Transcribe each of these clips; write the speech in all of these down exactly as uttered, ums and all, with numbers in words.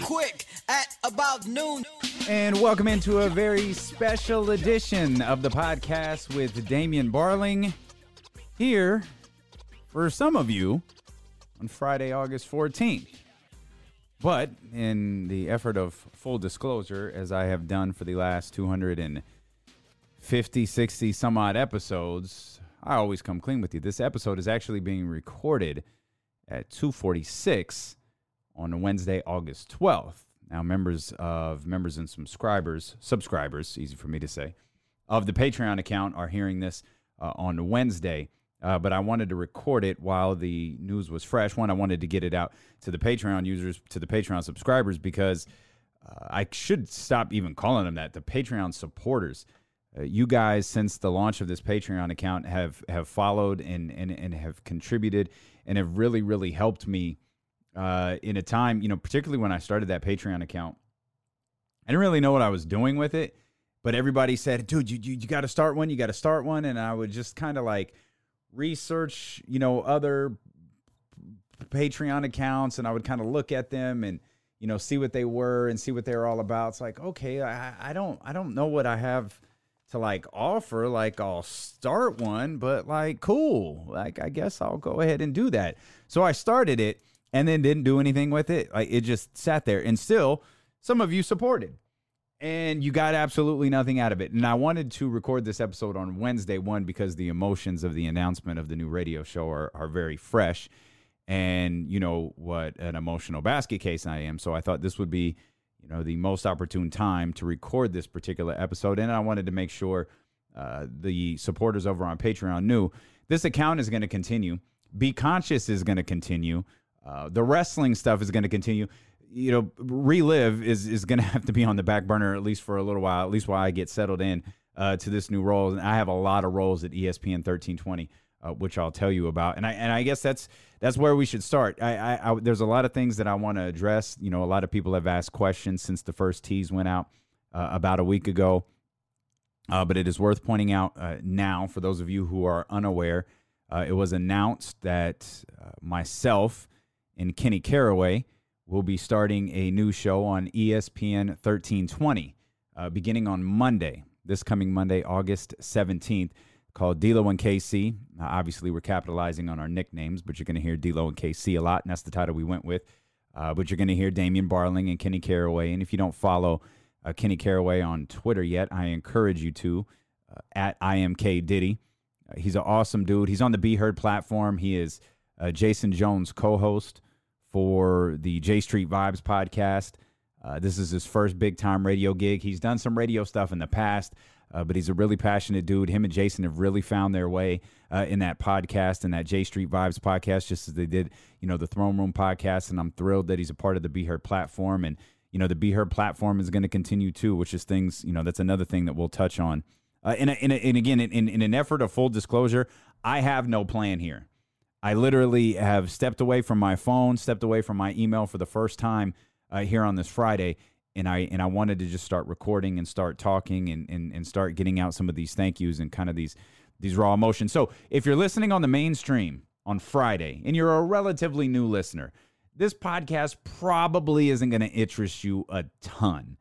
quick at about noon. And welcome into a very special edition of the podcast with Damian Barling here for some of you on Friday, August fourteenth. But in the effort of full disclosure, as I have done for the last two hundred fifty, sixty some odd episodes, I always come clean with you. This episode is actually being recorded at two forty-six on Wednesday, August twelfth. Now, members of members and subscribers, subscribers, easy for me to say, of the Patreon account are hearing this uh, on Wednesday. Uh, but I wanted to record it while the news was fresh. One, I wanted to get it out to the Patreon users, to the Patreon subscribers, because uh, I should stop even calling them that. The Patreon supporters. Uh, you guys, since the launch of this Patreon account, have have followed and and, and have contributed and have really, really helped me uh, in a time, you know, particularly when I started that Patreon account. I didn't really know what I was doing with it, but everybody said, dude, you you, you got to start one, you got to start one. And I would just kind of like research, you know, other Patreon accounts, and I would kind of look at them and, you know, see what they were and see what they were all about. It's like, okay, I, I don't I don't know what I have to like offer. Like, I'll start one, but like, cool, like, I guess I'll go ahead and do that. So I started it and then didn't do anything with it. Like, it just sat there, and still some of you supported and you got absolutely nothing out of it. And I wanted to record this episode on Wednesday, one, because the emotions of the announcement of the new radio show are, are very fresh, and you know what an emotional basket case I am. So I thought this would be, you know, the most opportune time to record this particular episode. And I wanted to make sure uh, the supporters over on Patreon knew this account is going to continue. Be Conscious is going to continue. Uh, the wrestling stuff is going to continue. You know, Relive is, is going to have to be on the back burner, at least for a little while, at least while I get settled in uh, to this new role. And I have a lot of roles at E S P N thirteen twenty, uh, which I'll tell you about. And I and I guess that's that's where we should start. I, I, I there's a lot of things that I want to address. You know, a lot of people have asked questions since the first tease went out uh, about a week ago. Uh, but it is worth pointing out uh, now, for those of you who are unaware, uh, it was announced that uh, myself and Kenny Caraway will be starting a new show on E S P N thirteen twenty uh, beginning on Monday, this coming Monday, August seventeenth. Called D-Lo and K C. Uh, obviously, we're capitalizing on our nicknames, but you're going to hear D-Lo and K C a lot, and that's the title we went with. Uh, but you're going to hear Damian Barling and Kenny Caraway. And if you don't follow uh, Kenny Caraway on Twitter yet, I encourage you to, uh, at I M K Diddy. Uh, he's an awesome dude. He's on the Be Heard platform. He is uh, Jason Jones' co-host for the J Street Vibes podcast. Uh, this is his first big-time radio gig. He's done some radio stuff in the past, Uh, but he's a really passionate dude. Him and Jason have really found their way uh, in that podcast, in that J Street Vibes podcast, just as they did, you know, the Throne Room podcast. And I'm thrilled that he's a part of the Be Heard platform. And, you know, the Be Heard platform is going to continue too, which is things, you know, that's another thing that we'll touch on. Uh, and, and, and again, in, in an effort of full disclosure, I have no plan here. I literally have stepped away from my phone, stepped away from my email for the first time uh, here on this Friday. And I and I wanted to just start recording and start talking and, and, and start getting out some of these thank yous and kind of these these raw emotions. So if you're listening on the mainstream on Friday and you're a relatively new listener, this podcast probably isn't going to interest you a ton.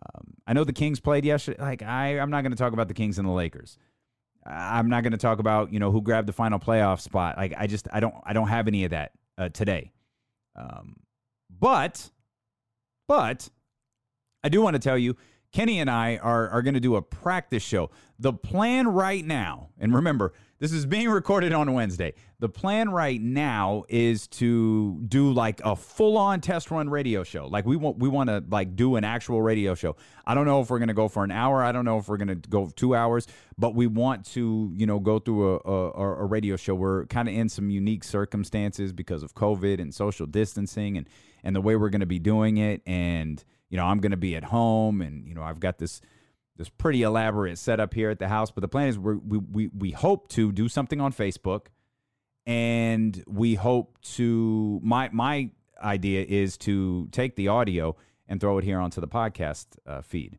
Um, I know the Kings played yesterday. Like I, I'm not going to talk about the Kings and the Lakers. I'm not going to talk about, you know, who grabbed the final playoff spot. Like I just I don't I don't have any of that uh, today. Um, but but. I do want to tell you, Kenny and I are, are going to do a practice show. The plan right now, and remember, this is being recorded on Wednesday. The plan right now is to do like a full-on test run radio show. Like we want we want to like do an actual radio show. I don't know if we're going to go for an hour. I don't know if we're going to go two hours, but we want to, you know, go through a, a, a radio show. We're kind of in some unique circumstances because of COVID and social distancing and, and the way we're going to be doing it. And you know, I'm going to be at home, and, you know, I've got this this pretty elaborate setup here at the house. But the plan is we're, we we we hope to do something on Facebook, and we hope to – my my idea is to take the audio and throw it here onto the podcast uh, feed.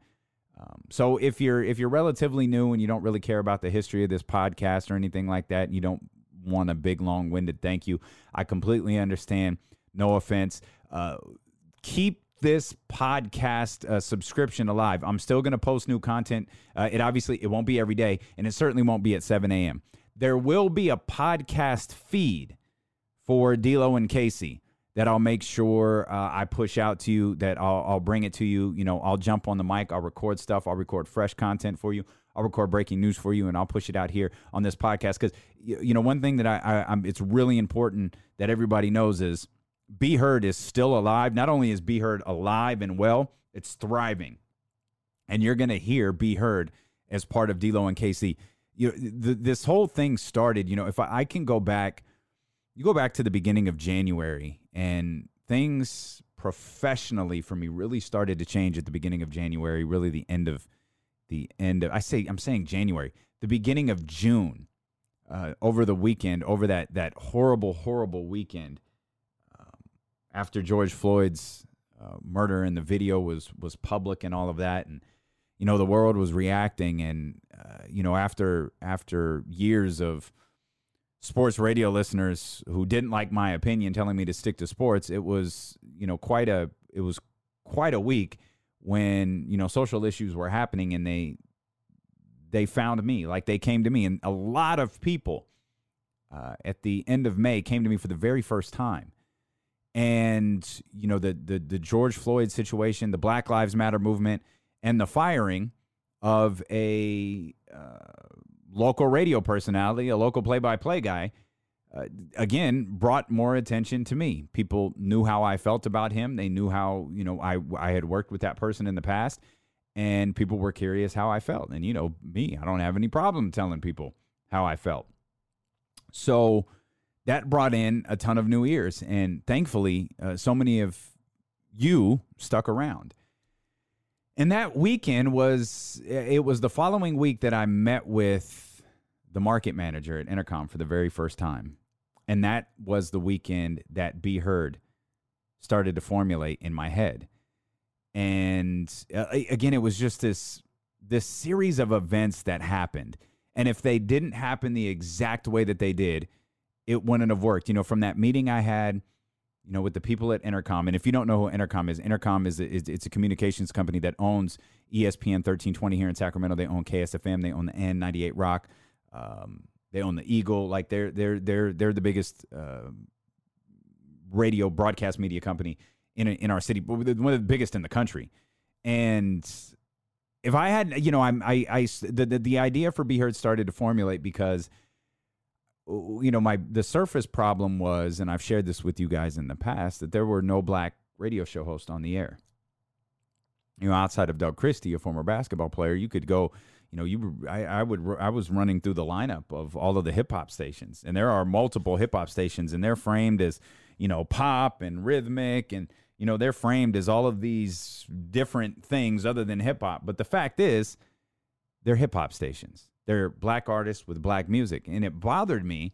Um, so if you're if you're relatively new and you don't really care about the history of this podcast or anything like that, and you don't want a big, long-winded thank you, I completely understand. No offense. Uh, keep this podcast uh, subscription alive. I'm still going to post new content. Uh, it obviously, it won't be every day, and it certainly won't be at seven a m There will be a podcast feed for D-Lo and K C that I'll make sure uh, I push out to you, that I'll, I'll bring it to you. You know, I'll jump on the mic. I'll record stuff. I'll record fresh content for you. I'll record breaking news for you, and I'll push it out here on this podcast. Because, you know, one thing that I, I I'm, it's really important that everybody knows is Be Heard is still alive. Not only is Be Heard alive and well, it's thriving. And you're going to hear Be Heard as part of D-Lo and K C. You know, th this whole thing started, you know, if I, I can go back, you go back to the beginning of January, and things professionally for me really started to change at the beginning of January, really the end of the end of, I say, I'm saying January, the beginning of June, uh, over the weekend, over that, that horrible, horrible weekend, um, after George Floyd's uh, murder and the video was, was public and all of that. And, you know, the world was reacting. And, uh, you know, after, after years of sports radio listeners who didn't like my opinion telling me to stick to sports, it was, you know, quite a, it was quite a week when, you know, social issues were happening, and they, they found me, like they came to me. And a lot of people uh, at the end of May came to me for the very first time. And, you know, the, the, the George Floyd situation, the Black Lives Matter movement, and the firing of a uh, local radio personality, a local play-by-play guy, uh, again, brought more attention to me. People knew how I felt about him. They knew how, you know, I, I had worked with that person in the past, and people were curious how I felt. And, you know, me, I don't have any problem telling people how I felt. So that brought in a ton of new ears, and thankfully, uh, so many of you stuck around. And that weekend was, it was the following week that I met with the market manager at Intercom for the very first time. And that was the weekend that Be Heard started to formulate in my head. And uh, again, it was just this, this series of events that happened. And if they didn't happen the exact way that they did, it wouldn't have worked. You know, from that meeting I had, you know, with the people at Intercom. And if you don't know who Intercom is, Intercom is, a, is it's a communications company that owns E S P N thirteen twenty here in Sacramento. They own K S F M. They own the N ninety-eight Rock. Um, they own the Eagle. Like they're they're they're they're the biggest uh, radio broadcast media company in in our city, but one of the biggest in the country. And if I had, you know, I'm I I the the, the idea for Be Heard started to formulate because, you know, my the surface problem was, and I've shared this with you guys in the past, that there were no black radio show hosts on the air. You know, outside of Doug Christie, a former basketball player, you could go, you know, you I, I would I was running through the lineup of all of the hip hop stations, and there are multiple hip hop stations, and they're framed as, you know, pop and rhythmic, and you know they're framed as all of these different things other than hip hop. But the fact is, they're hip hop stations. They're black artists with black music. And it bothered me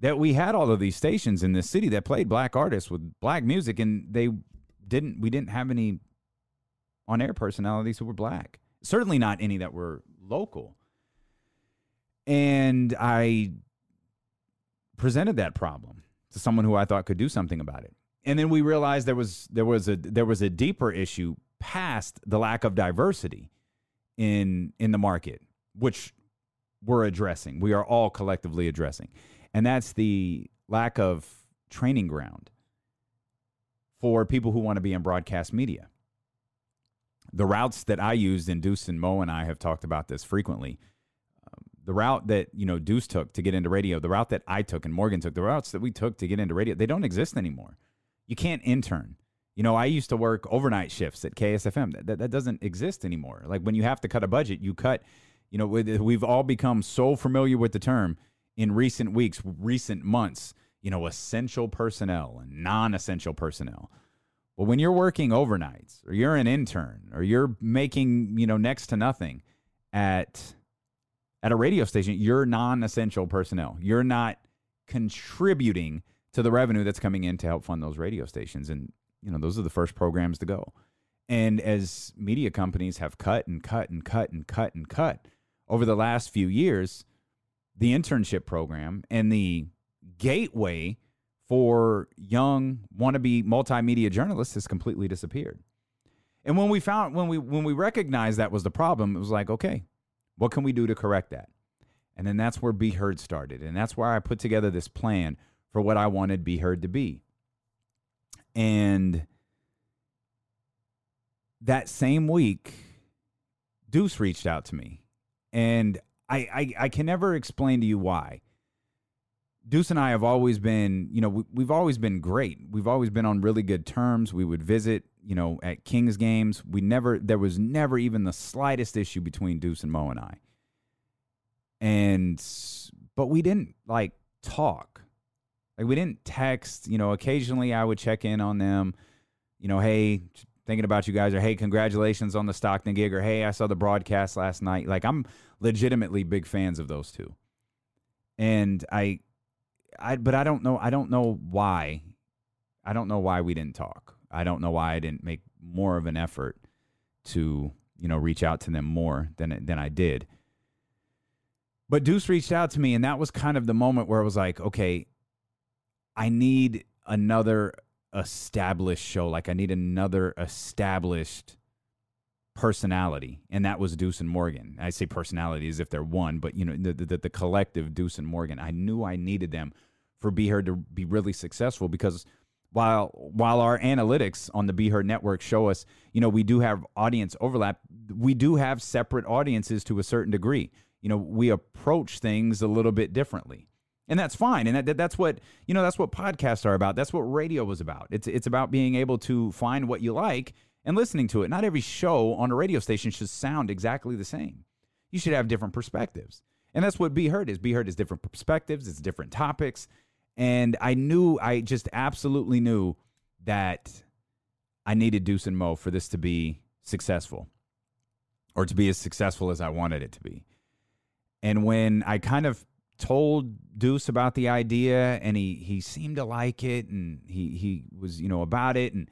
that we had all of these stations in this city that played black artists with black music, and they didn't, we didn't have any on-air personalities who were black. Certainly not any that were local. And I presented that problem to someone who I thought could do something about it. And then we realized there was, there was a, there was a deeper issue past the lack of diversity in, in the market, which we're addressing. We are all collectively addressing. And that's the lack of training ground for people who want to be in broadcast media. The routes that I used, and Deuce and Mo and I have talked about this frequently, um, the route that, you know, Deuce took to get into radio, the route that I took and Morgan took, the routes that we took to get into radio, they don't exist anymore. You can't intern. You know, I used to work overnight shifts at K S F M. That, that, that doesn't exist anymore. Like when you have to cut a budget, you cut. You know, we've all become so familiar with the term in recent weeks, recent months, you know, essential personnel and non-essential personnel. Well, when you're working overnights, or you're an intern, or you're making, you know, next to nothing at, at a radio station, you're non-essential personnel. You're not contributing to the revenue that's coming in to help fund those radio stations. And, you know, those are the first programs to go. And as media companies have cut and cut and cut and cut and cut, over the last few years, the internship program and the gateway for young wannabe multimedia journalists has completely disappeared. And when we found, when we, when we recognized that was the problem, it was like, okay, what can we do to correct that? And then that's where Be Heard started. And that's where I put together this plan for what I wanted Be Heard to be. And that same week, Deuce reached out to me. And I, I, I can never explain to you why. Deuce and I have always been, you know, we, we've always been great. We've always been on really good terms. We would visit, you know, at Kings games. We never, there was never even the slightest issue between Deuce and Mo and I. And, but we didn't like talk. Like we didn't text, you know, occasionally I would check in on them, you know, hey, thinking about you guys, or hey, congratulations on the Stockton gig, or hey, I saw the broadcast last night. Like I'm legitimately big fans of those two. And I, I, but I don't know. I don't know why. I don't know why we didn't talk. I don't know why I didn't make more of an effort to, you know, reach out to them more than than I did. But Deuce reached out to me, and that was kind of the moment where I was like, okay, I need another established show. Like I need another established personality, and that was Deuce and Morgan. I say personality as if they're one, but you know, the, the, the collective Deuce and Morgan. I knew I needed them for Be Heard to be really successful, because while while our analytics on the Be Heard network show us, you know, we do have audience overlap, we do have separate audiences to a certain degree. You know, we approach things a little bit differently, and that's fine. And that that's what, you know, that's what podcasts are about. That's what radio was about. It's it's about being able to find what you like and listening to it. Not every show on a radio station should sound exactly the same. You should have different perspectives. And that's what Be Heard is. Be Heard is different perspectives. It's different topics. And I knew, I just absolutely knew that I needed Deuce and Mo for this to be successful, or to be as successful as I wanted it to be. And when I kind of told Deuce about the idea, and he he seemed to like it, and he he was, you know, about it, and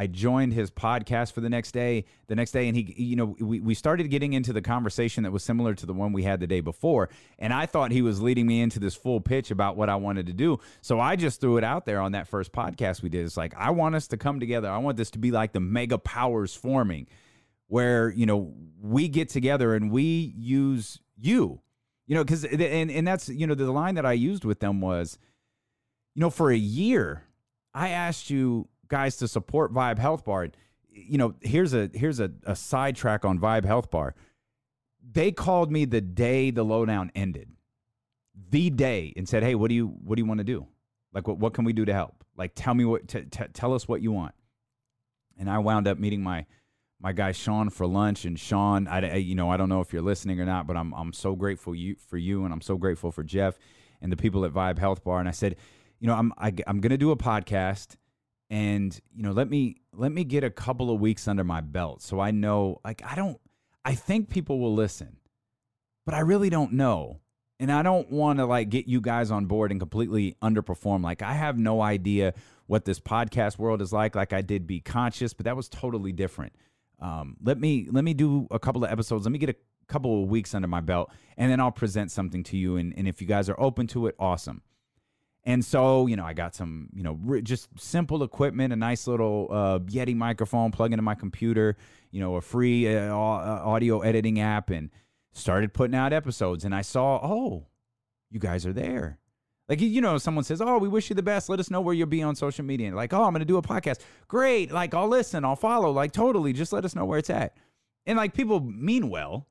I joined his podcast for the next day, the next day, and he, you know, we, we started getting into the conversation that was similar to the one we had the day before. And I thought he was leading me into this full pitch about what I wanted to do. So I just threw it out there on that first podcast we did. It's like, I want us to come together. I want this to be like the mega powers forming, where, you know, we get together and we use you, you know, cause, and, and that's, you know, the line that I used with them was, you know, for a year, I asked you guys to support Vibe Health Bar. You know, here's a here's a, a sidetrack on Vibe Health Bar. They called me the day the lowdown ended, the day, and said, "Hey, what do you what do you want to do? Like, what what can we do to help? Like, tell me what t- t- tell us what you want." And I wound up meeting my my guy Sean for lunch. And Sean, I, I you know I don't know if you're listening or not, but I'm I'm so grateful you for you, and I'm so grateful for Jeff and the people at Vibe Health Bar. And I said, you know, I'm I, I'm gonna do a podcast. And, you know, let me let me get a couple of weeks under my belt, so I know, like, I don't, I think people will listen, but I really don't know. And I don't want to, like, get you guys on board and completely underperform. Like, I have no idea what this podcast world is like. Like, I did Be Conscious, but that was totally different. Um, let me let me do a couple of episodes. Let me get a couple of weeks under my belt, and then I'll present something to you. And, and if you guys are open to it, awesome. And so, you know, I got some, you know, just simple equipment, a nice little uh, Yeti microphone, plug into my computer, you know, a free uh, audio editing app, and started putting out episodes. And I saw, oh, you guys are there. Like, you know, someone says, oh, we wish you the best. Let us know where you'll be on social media. And like, oh, I'm going to do a podcast. Great. Like, I'll listen. I'll follow. Like, totally. Just let us know where it's at. And like, people mean well,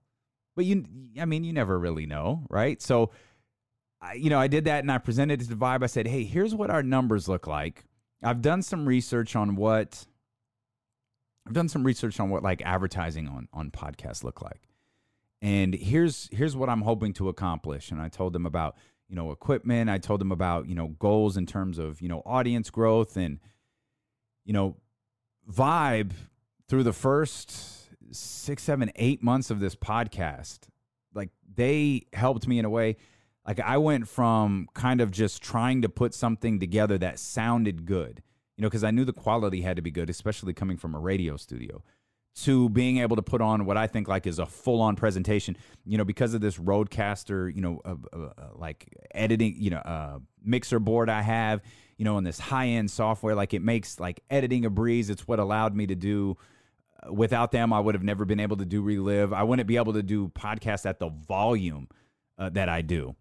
but you, I mean, you never really know, right? So, I, you know, I did that, and I presented it to Vibe. I said, hey, here's what our numbers look like. I've done some research on what, I've done some research on what like advertising on, on podcasts look like. And here's, here's what I'm hoping to accomplish. And I told them about, you know, equipment. I told them about, you know, goals in terms of, you know, audience growth. And, you know, Vibe, through the first six, seven, eight months of this podcast, like, they helped me in a way. Like, I went from kind of just trying to put something together that sounded good, you know, because I knew the quality had to be good, especially coming from a radio studio, to being able to put on what I think like is a full-on presentation, you know, because of this Rodecaster, you know, uh, uh, like editing, you know, uh, mixer board I have, you know, and this high-end software, like it makes like editing a breeze. It's what allowed me to do without them, I would have never been able to do Relive. I wouldn't be able to do podcasts at the volume uh, that I do.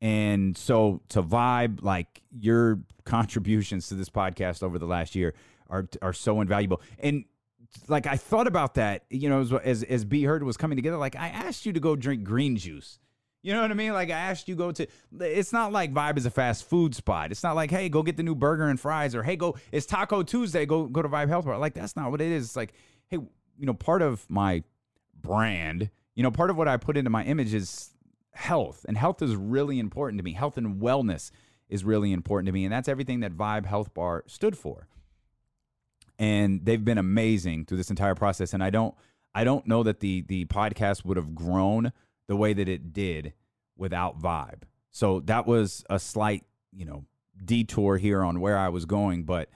And so to Vibe, like, your contributions to this podcast over the last year are are so invaluable. And like, I thought about that, you know, as as, as Be Heard was coming together, like, I asked you to go drink green juice. You know what I mean? Like, I asked you go to, it's not like Vibe is a fast food spot. It's not like, hey, go get the new burger and fries, or hey, go, it's Taco Tuesday, go go to Vibe Health Bar. Like, that's not what it is. It's like, hey, you know, part of my brand, you know, part of what I put into my image is health, and health is really important to me. Health and wellness is really important to me, and that's everything that Vibe Health Bar stood for. And they've been amazing through this entire process, and I don't, I don't know that the the podcast would have grown the way that it did without Vibe. So that was a slight, you know, detour here on where I was going. But,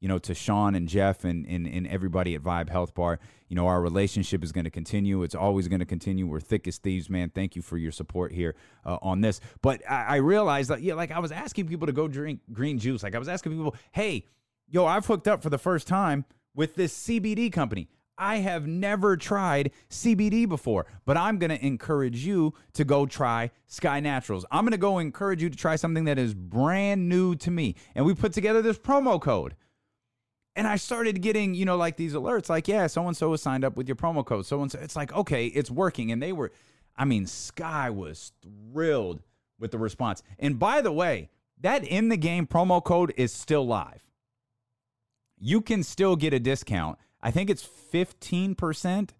you know, to Sean and Jeff and, and, and everybody at Vibe Health Bar, you know, our relationship is going to continue. It's always going to continue. We're thick as thieves, man. Thank you for your support here uh, on this. But I, I realized that, yeah, like I was asking people to go drink green juice. Like I was asking people, hey, yo, I've hooked up for the first time with this C B D company. I have never tried C B D before, but I'm going to encourage you to go try Sky Naturals. I'm going to go encourage you to try something that is brand new to me. And we put together this promo code. And I started getting, you know, like these alerts like, yeah, so-and-so was signed up with your promo code. So-and-so. It's like, okay, it's working. And they were, I mean, Sky was thrilled with the response. And by the way, that in the game promo code is still live. You can still get a discount. I think it's fifteen percent,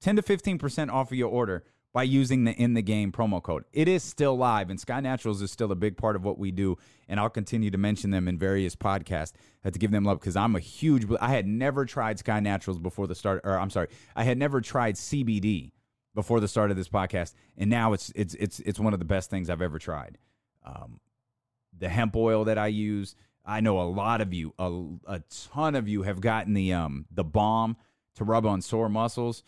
ten to fifteen percent off of your order by using the in the game promo code. It is still live, and Sky Naturals is still a big part of what we do, and I'll continue to mention them in various podcasts. I have to give them love because I'm a huge, I had never tried Sky Naturals before the start, or I'm sorry, I had never tried C B D before the start of this podcast, and now it's it's it's it's one of the best things I've ever tried. Um, the hemp oil that I use, I know a lot of you, a, a ton of you have gotten the um the balm to rub on sore muscles.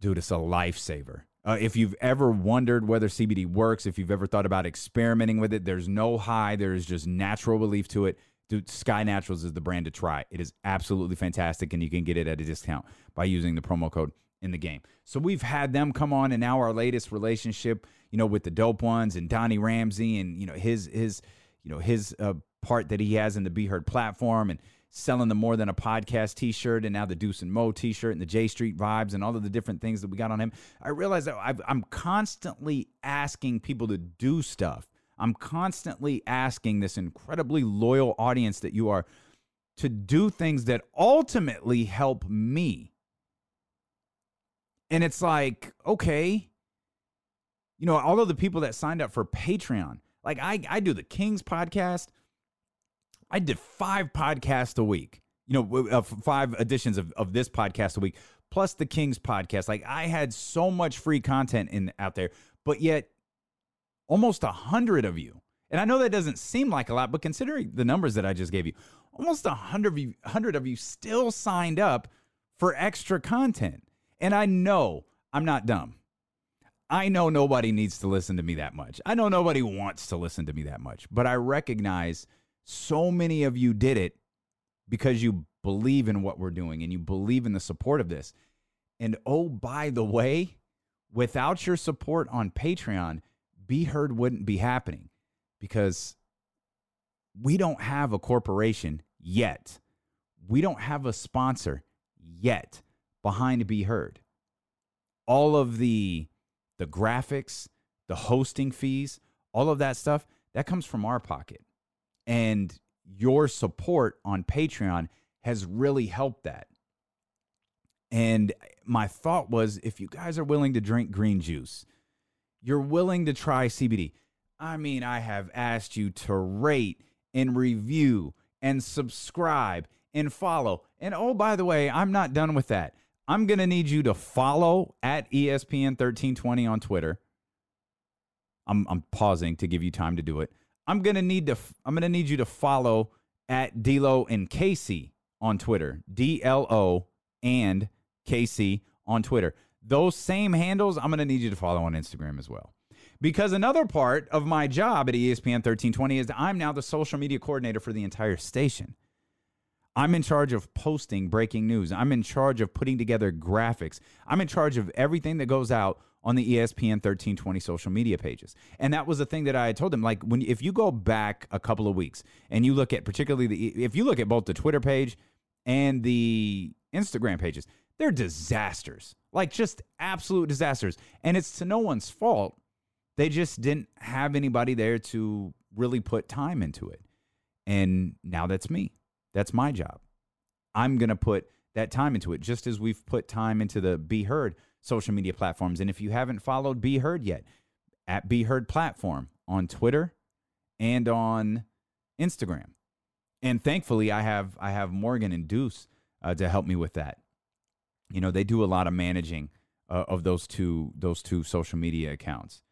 Dude, it's a lifesaver. Uh, if you've ever wondered whether C B D works, if you've ever thought about experimenting with it, there's no high. There is just natural relief to it. Dude, Sky Naturals is the brand to try. It is absolutely fantastic, and you can get it at a discount by using the promo code in the game. So we've had them come on, and now our latest relationship, you know, with the Dope Ones and Donnie Ramsey and, you know, his, his you know, his uh, part that he has in the Be Heard platform, and selling the More Than a Podcast t-shirt, and now the Deuce and Mo t-shirt, and the J Street Vibes, and all of the different things that we got on him. I realize that I've, I'm constantly asking people to do stuff. I'm constantly asking this incredibly loyal audience that you are to do things that ultimately help me. And it's like, okay, you know, all of the people that signed up for Patreon, like I, I do the Kings podcast. I did five podcasts a week, you know, uh, five editions of, of this podcast a week, plus the Kings podcast. Like, I had so much free content in out there, but yet almost a hundred of you, and I know that doesn't seem like a lot, but considering the numbers that I just gave you, almost a hundred hundred of you still signed up for extra content. And I know I'm not dumb. I know nobody needs to listen to me that much. I know nobody wants to listen to me that much, but I recognize so many of you did it because you believe in what we're doing and you believe in the support of this. And oh, by the way, without your support on Patreon, Be Heard wouldn't be happening, because we don't have a corporation yet. We don't have a sponsor yet behind Be Heard. All of the, the graphics, the hosting fees, all of that stuff, that comes from our pocket. And your support on Patreon has really helped that. And my thought was, if you guys are willing to drink green juice, you're willing to try C B D. I mean, I have asked you to rate and review and subscribe and follow. And oh, by the way, I'm not done with that. I'm going to need you to follow at E S P N thirteen twenty on Twitter. I'm, I'm pausing to give you time to do it. I'm gonna need to. I'm gonna need you to follow at D-Lo and K C on Twitter. D L O and K C on Twitter. Those same handles, I'm gonna need you to follow on Instagram as well, because another part of my job at E S P N thirteen twenty is that I'm now the social media coordinator for the entire station. I'm in charge of posting breaking news. I'm in charge of putting together graphics. I'm in charge of everything that goes out on the E S P N thirteen twenty social media pages. And that was the thing that I had told them. Like, when if you go back a couple of weeks and you look at particularly the, if you look at both the Twitter page and the Instagram pages, they're disasters, like just absolute disasters. And it's to no one's fault. They just didn't have anybody there to really put time into it. And now that's me. That's my job. I'm going to put that time into it, just as we've put time into the Be Heard social media platforms. And if you haven't followed Be Heard yet, at Be Heard Platform on Twitter and on Instagram. And thankfully, I have I have Morgan and Deuce uh, to help me with that. You know, they do a lot of managing uh, of those two those two social media accounts.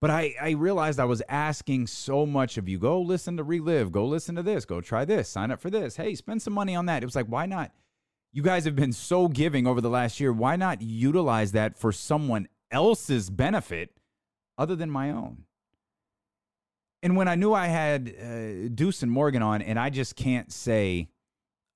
But I, I realized I was asking so much of you. Go listen to Relive. Go listen to this. Go try this. Sign up for this. Hey, spend some money on that. It was like, why not? You guys have been so giving over the last year. Why not utilize that for someone else's benefit other than my own? And when I knew I had uh, Deuce and Morgan on, and I just can't say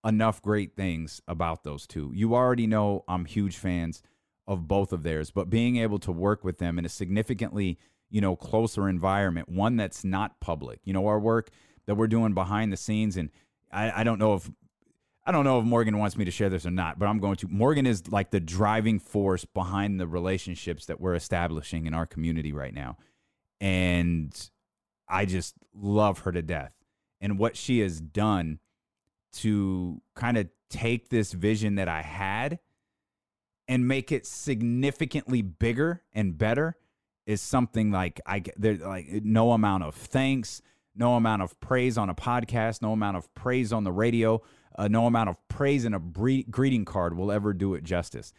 enough great things about those two. You already know I'm huge fans of both of theirs, but being able to work with them in a significantly you know, closer environment, one that's not public. You know, our work that we're doing behind the scenes, and I, I don't know if I don't know if Morgan wants me to share this or not, but I'm going to. Morgan is like the driving force behind the relationships that we're establishing in our community right now. And I just love her to death. And what she has done to kind of take this vision that I had and make it significantly bigger and better is something like I there like no amount of thanks, no amount of praise on a podcast, no amount of praise on the radio, uh, no amount of praise in a bre- greeting card will ever do it justice.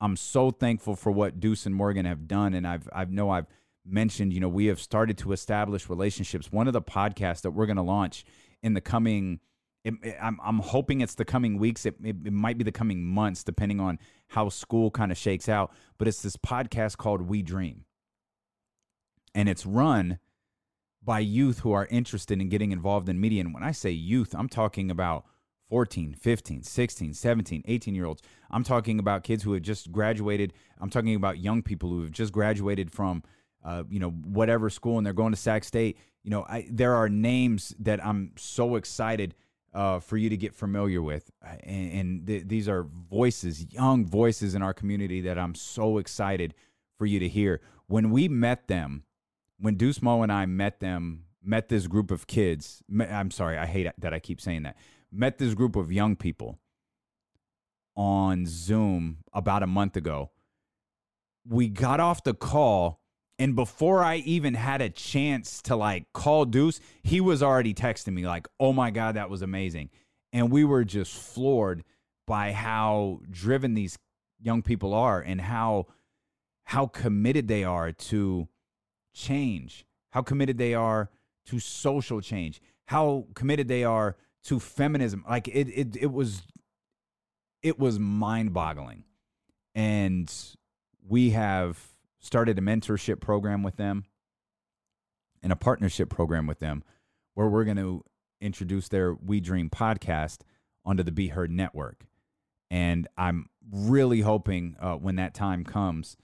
I'm so thankful for what Deuce and Morgan have done, and I've I know I've mentioned you know we have started to establish relationships. One of the podcasts that we're going to launch in the coming, it, it, I'm I'm hoping it's the coming weeks. It, it it might be the coming months, depending on how school kind of shakes out. But it's this podcast called We Dream. And it's run by youth who are interested in getting involved in media. And when I say youth, I'm talking about fourteen, fifteen, sixteen, seventeen, eighteen-year-olds. I'm talking about kids who have just graduated. I'm talking about young people who have just graduated from, uh, you know, whatever school, and they're going to Sac State. You know, I, there are names that I'm so excited uh, for you to get familiar with. And, and th- these are voices, young voices in our community that I'm so excited for you to hear. When we met them, When Deuce Mo and I met them, met this group of kids, met, I'm sorry, I hate that I keep saying that, met this group of young people on Zoom about a month ago, we got off the call, and before I even had a chance to like call Deuce, he was already texting me like, oh my God, that was amazing. And we were just floored by how driven these young people are and how how committed they are to change, how committed they are to social change, how committed they are to feminism. Like it it it was it was mind-boggling. And we have started a mentorship program with them and a partnership program with them where we're going to introduce their We Dream podcast onto the Be Heard network. And I'm really hoping uh, when that time comes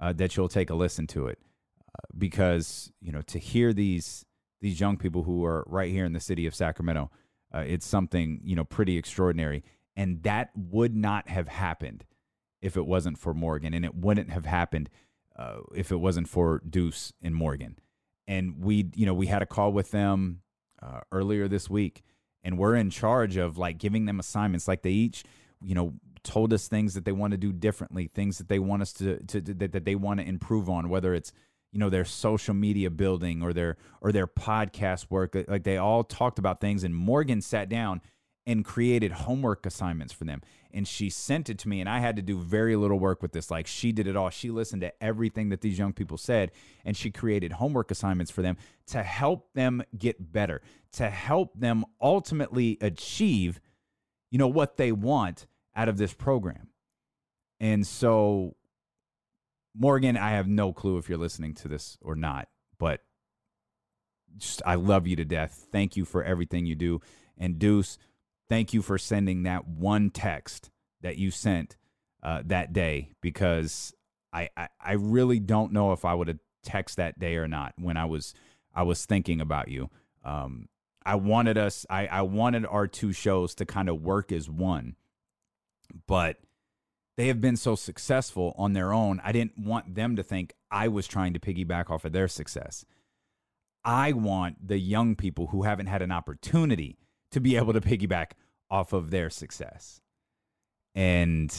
uh, that you'll take a listen to it. Uh, because, you know, to hear these these young people who are right here in the city of Sacramento, uh, it's something, you know, pretty extraordinary. And that would not have happened if it wasn't for Morgan. And it wouldn't have happened uh, if it wasn't for Deuce and Morgan. And we, you know, we had a call with them uh, earlier this week. And we're in charge of, like, giving them assignments. Like, they each, you know, told us things that they want to do differently, things that they want us to, to that, that they want to improve on, whether it's, you know, their social media building or their or their podcast work. Like, they all talked about things, and Morgan sat down and created homework assignments for them. And she sent it to me, and I had to do very little work with this. Like, she did it all. She listened to everything that these young people said, and she created homework assignments for them to help them get better, to help them ultimately achieve, you know, what they want out of this program. And so, Morgan, I have no clue if you're listening to this or not, but just, I love you to death. Thank you for everything you do. And Deuce, thank you for sending that one text that you sent uh, that day, because I, I, I really don't know if I would have texted that day or not when I was I was thinking about you. Um, I wanted us I, I wanted our two shows to kind of work as one, but they have been so successful on their own. I didn't want them to think I was trying to piggyback off of their success. I want the young people who haven't had an opportunity to be able to piggyback off of their success. And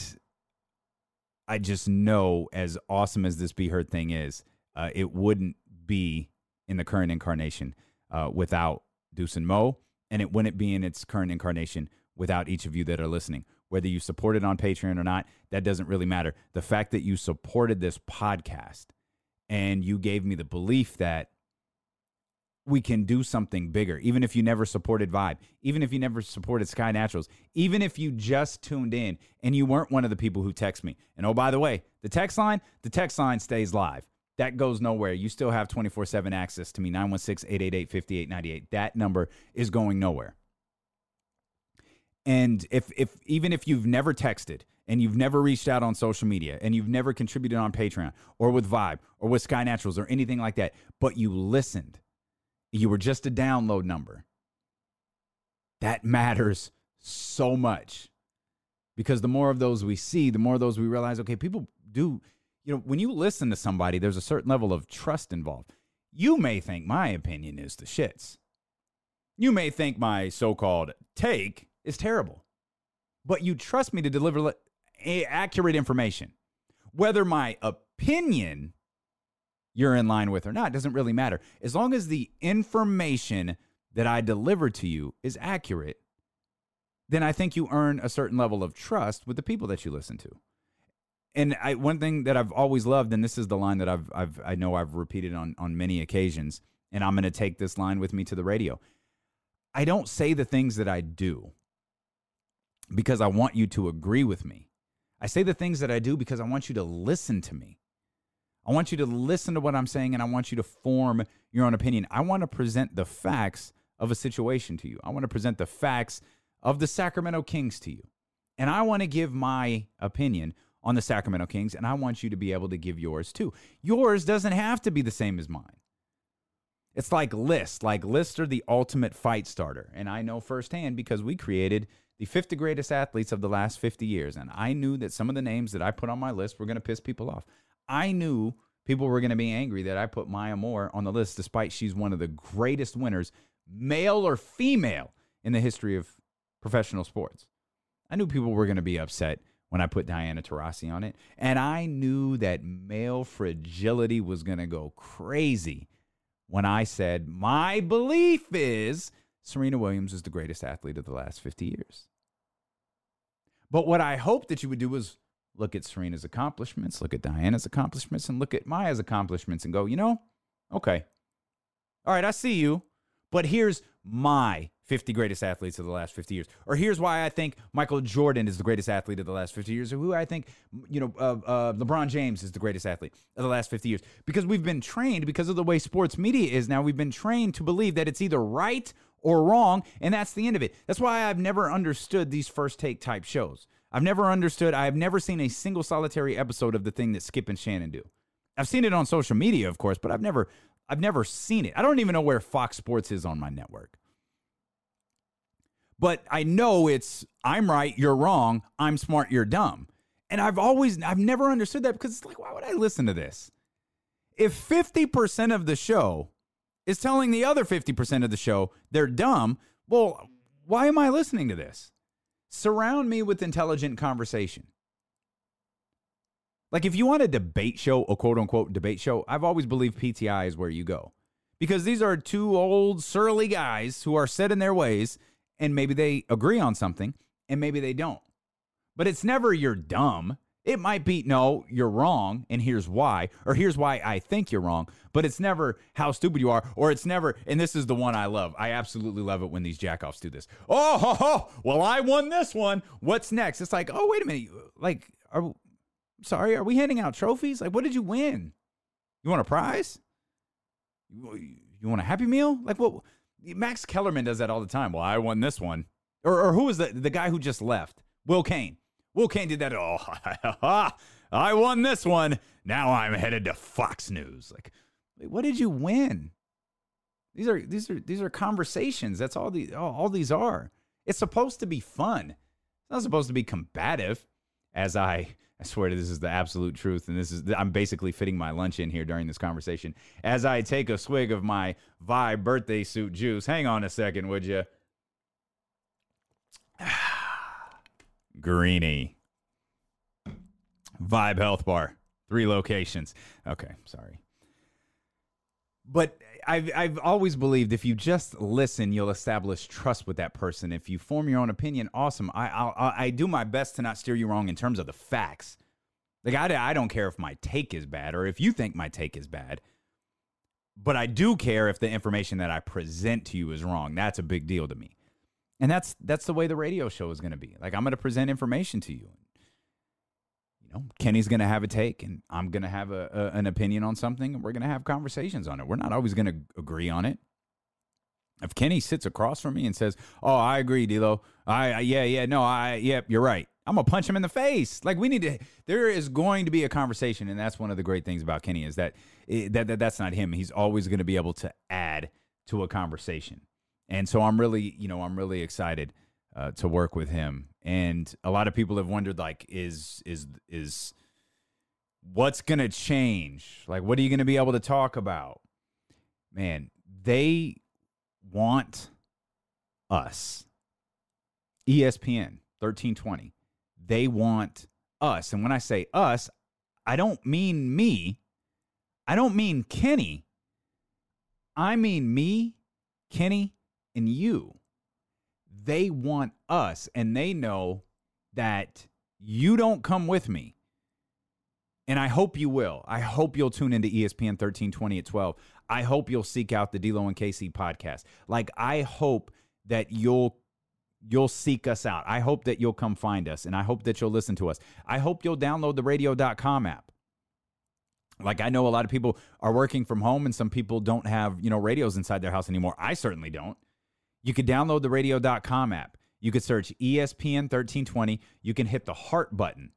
I just know, as awesome as this Be Heard thing is, uh, it wouldn't be in the current incarnation uh, without Deuce and Mo, and it wouldn't be in its current incarnation without each of you that are listening. Whether you support it on Patreon or not, that doesn't really matter. The fact that you supported this podcast and you gave me the belief that we can do something bigger, even if you never supported Vibe, even if you never supported Sky Naturals, even if you just tuned in and you weren't one of the people who text me. And oh, by the way, the text line, the text line stays live. That goes nowhere. You still have twenty-four seven access to me, nine one six, eight eight eight, five eight nine eight. That number is going nowhere. And if if even if you've never texted and you've never reached out on social media and you've never contributed on Patreon or with Vibe or with Sky Naturals or anything like that, but you listened, you were just a download number, that matters so much, because the more of those we see, the more of those we realize, okay, people do, you know, when you listen to somebody, there's a certain level of trust involved. You may think my opinion is the shits. You may think my so-called take is terrible, but you trust me to deliver le- accurate information. Whether my opinion you're in line with or not doesn't really matter. As long as the information that I deliver to you is accurate, then I think you earn a certain level of trust with the people that you listen to. And I, one thing that I've always loved, and this is the line that I've, I've I know I've repeated on, on many occasions, and I'm going to take this line with me to the radio. I don't say the things that I do because I want you to agree with me. I say the things that I do because I want you to listen to me. I want you to listen to what I'm saying, and I want you to form your own opinion. I want to present the facts of a situation to you. I want to present the facts of the Sacramento Kings to you. And I want to give my opinion on the Sacramento Kings, and I want you to be able to give yours too. Yours doesn't have to be the same as mine. It's like lists. Like lists are the ultimate fight starter. And I know firsthand, because we created the fifty greatest athletes of the last fifty years. And I knew that some of the names that I put on my list were going to piss people off. I knew people were going to be angry that I put Maya Moore on the list, despite she's one of the greatest winners, male or female, in the history of professional sports. I knew people were going to be upset when I put Diana Taurasi on it. And I knew that male fragility was going to go crazy when I said, my belief is Serena Williams is the greatest athlete of the last fifty years. But what I hoped that you would do was look at Serena's accomplishments, look at Diana's accomplishments, and look at Maya's accomplishments and go, you know, okay. All right, I see you, but here's my fifty greatest athletes of the last fifty years. Or here's why I think Michael Jordan is the greatest athlete of the last fifty years, or who I think, you know, uh, uh, LeBron James is the greatest athlete of the last fifty years. Because we've been trained, because of the way sports media is now, we've been trained to believe that it's either right or wrong, and that's the end of it. That's why I've never understood these first take type shows. I've never understood, I've never seen a single solitary episode of the thing that Skip and Shannon do. I've seen it on social media, of course, but I've never, I've never seen it. I don't even know where Fox Sports is on my network. But I know it's, I'm right, you're wrong, I'm smart, you're dumb. And I've always, I've never understood that, because it's like, why would I listen to this? If fifty percent of the show is telling the other fifty percent of the show they're dumb, well, why am I listening to this? Surround me with intelligent conversation. Like, if you want a debate show, a quote-unquote debate show, I've always believed P T I is where you go. Because these are two old surly guys who are set in their ways, and maybe they agree on something, and maybe they don't. But it's never you're dumb. It might be, no, you're wrong, and here's why, or here's why I think you're wrong, but it's never how stupid you are, or it's never, and this is the one I love. I absolutely love it when these jackoffs do this. Oh, ho, ho, well, I won this one. What's next? It's like, oh, wait a minute. Like, are, I'm sorry, are we handing out trophies? Like, what did you win? You want a prize? You, you want a Happy Meal? Like, what? Max Kellerman does that all the time. Well, I won this one. Or, or who was the, the guy who just left? Will Cain. Will Cain did that. Oh, I won this one. Now I'm headed to Fox News. Like, what did you win? These are these are these are conversations. That's all the all, all these are. It's supposed to be fun. It's not supposed to be combative. As I, I swear to this is the absolute truth, and this is I'm basically fitting my lunch in here during this conversation. As I take a swig of my Vibe birthday suit juice, hang on a second, would you? Greeny. Vibe Health Bar, three locations. Okay, sorry. But I've, I've always believed if you just listen, you'll establish trust with that person. If you form your own opinion, awesome. I I'll, I do my best to not steer you wrong in terms of the facts. Like, I, I don't care if my take is bad or if you think my take is bad. But I do care if the information that I present to you is wrong. That's a big deal to me. And that's that's the way the radio show is going to be. Like, I'm going to present information to you. Kenny's going to have a take, and I'm going to have a, a, an opinion on something, and we're going to have conversations on it. We're not always going to agree on it. If Kenny sits across from me and says, oh, I agree, D-Lo. I, I, yeah, yeah, no, I, yep, yeah, you're right. I'm going to punch him in the face. Like, we need to, there is going to be a conversation, and that's one of the great things about Kenny is that, that, that that's not him. He's always going to be able to add to a conversation. And so I'm really, you know, I'm really excited Uh, to work with him. And a lot of people have wondered, like, is is is what's gonna change? Like, what are you gonna be able to talk about? Man, they want us. E S P N thirteen twenty. They want us. And when I say us, I don't mean me. I don't mean Kenny. I mean me, Kenny, and you. They want us, and they know that you don't come with me. And I hope you will. I hope you'll tune into E S P N thirteen twenty at twelve. I hope you'll seek out the D-Lo and K C podcast. Like, I hope that you'll you'll seek us out. I hope that you'll come find us, and I hope that you'll listen to us. I hope you'll download the radio dot com app. Like, I know a lot of people are working from home, and some people don't have, you know, radios inside their house anymore. I certainly don't. You could download the radio dot com app. You could search E S P N thirteen twenty. You can hit the heart button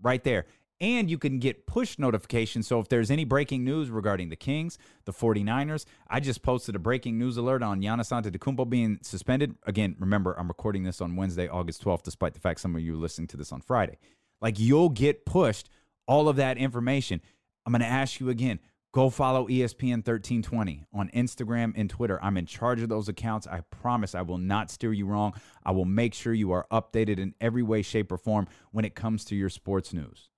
right there. And you can get push notifications. So if there's any breaking news regarding the Kings, the forty-niners, I just posted a breaking news alert on Giannis Antetokounmpo being suspended. Again, remember, I'm recording this on Wednesday, August twelfth, despite the fact some of you are listening to this on Friday. Like, you'll get pushed all of that information. I'm going to ask you again. Go follow E S P N thirteen twenty on Instagram and Twitter. I'm in charge of those accounts. I promise I will not steer you wrong. I will make sure you are updated in every way, shape, or form when it comes to your sports news.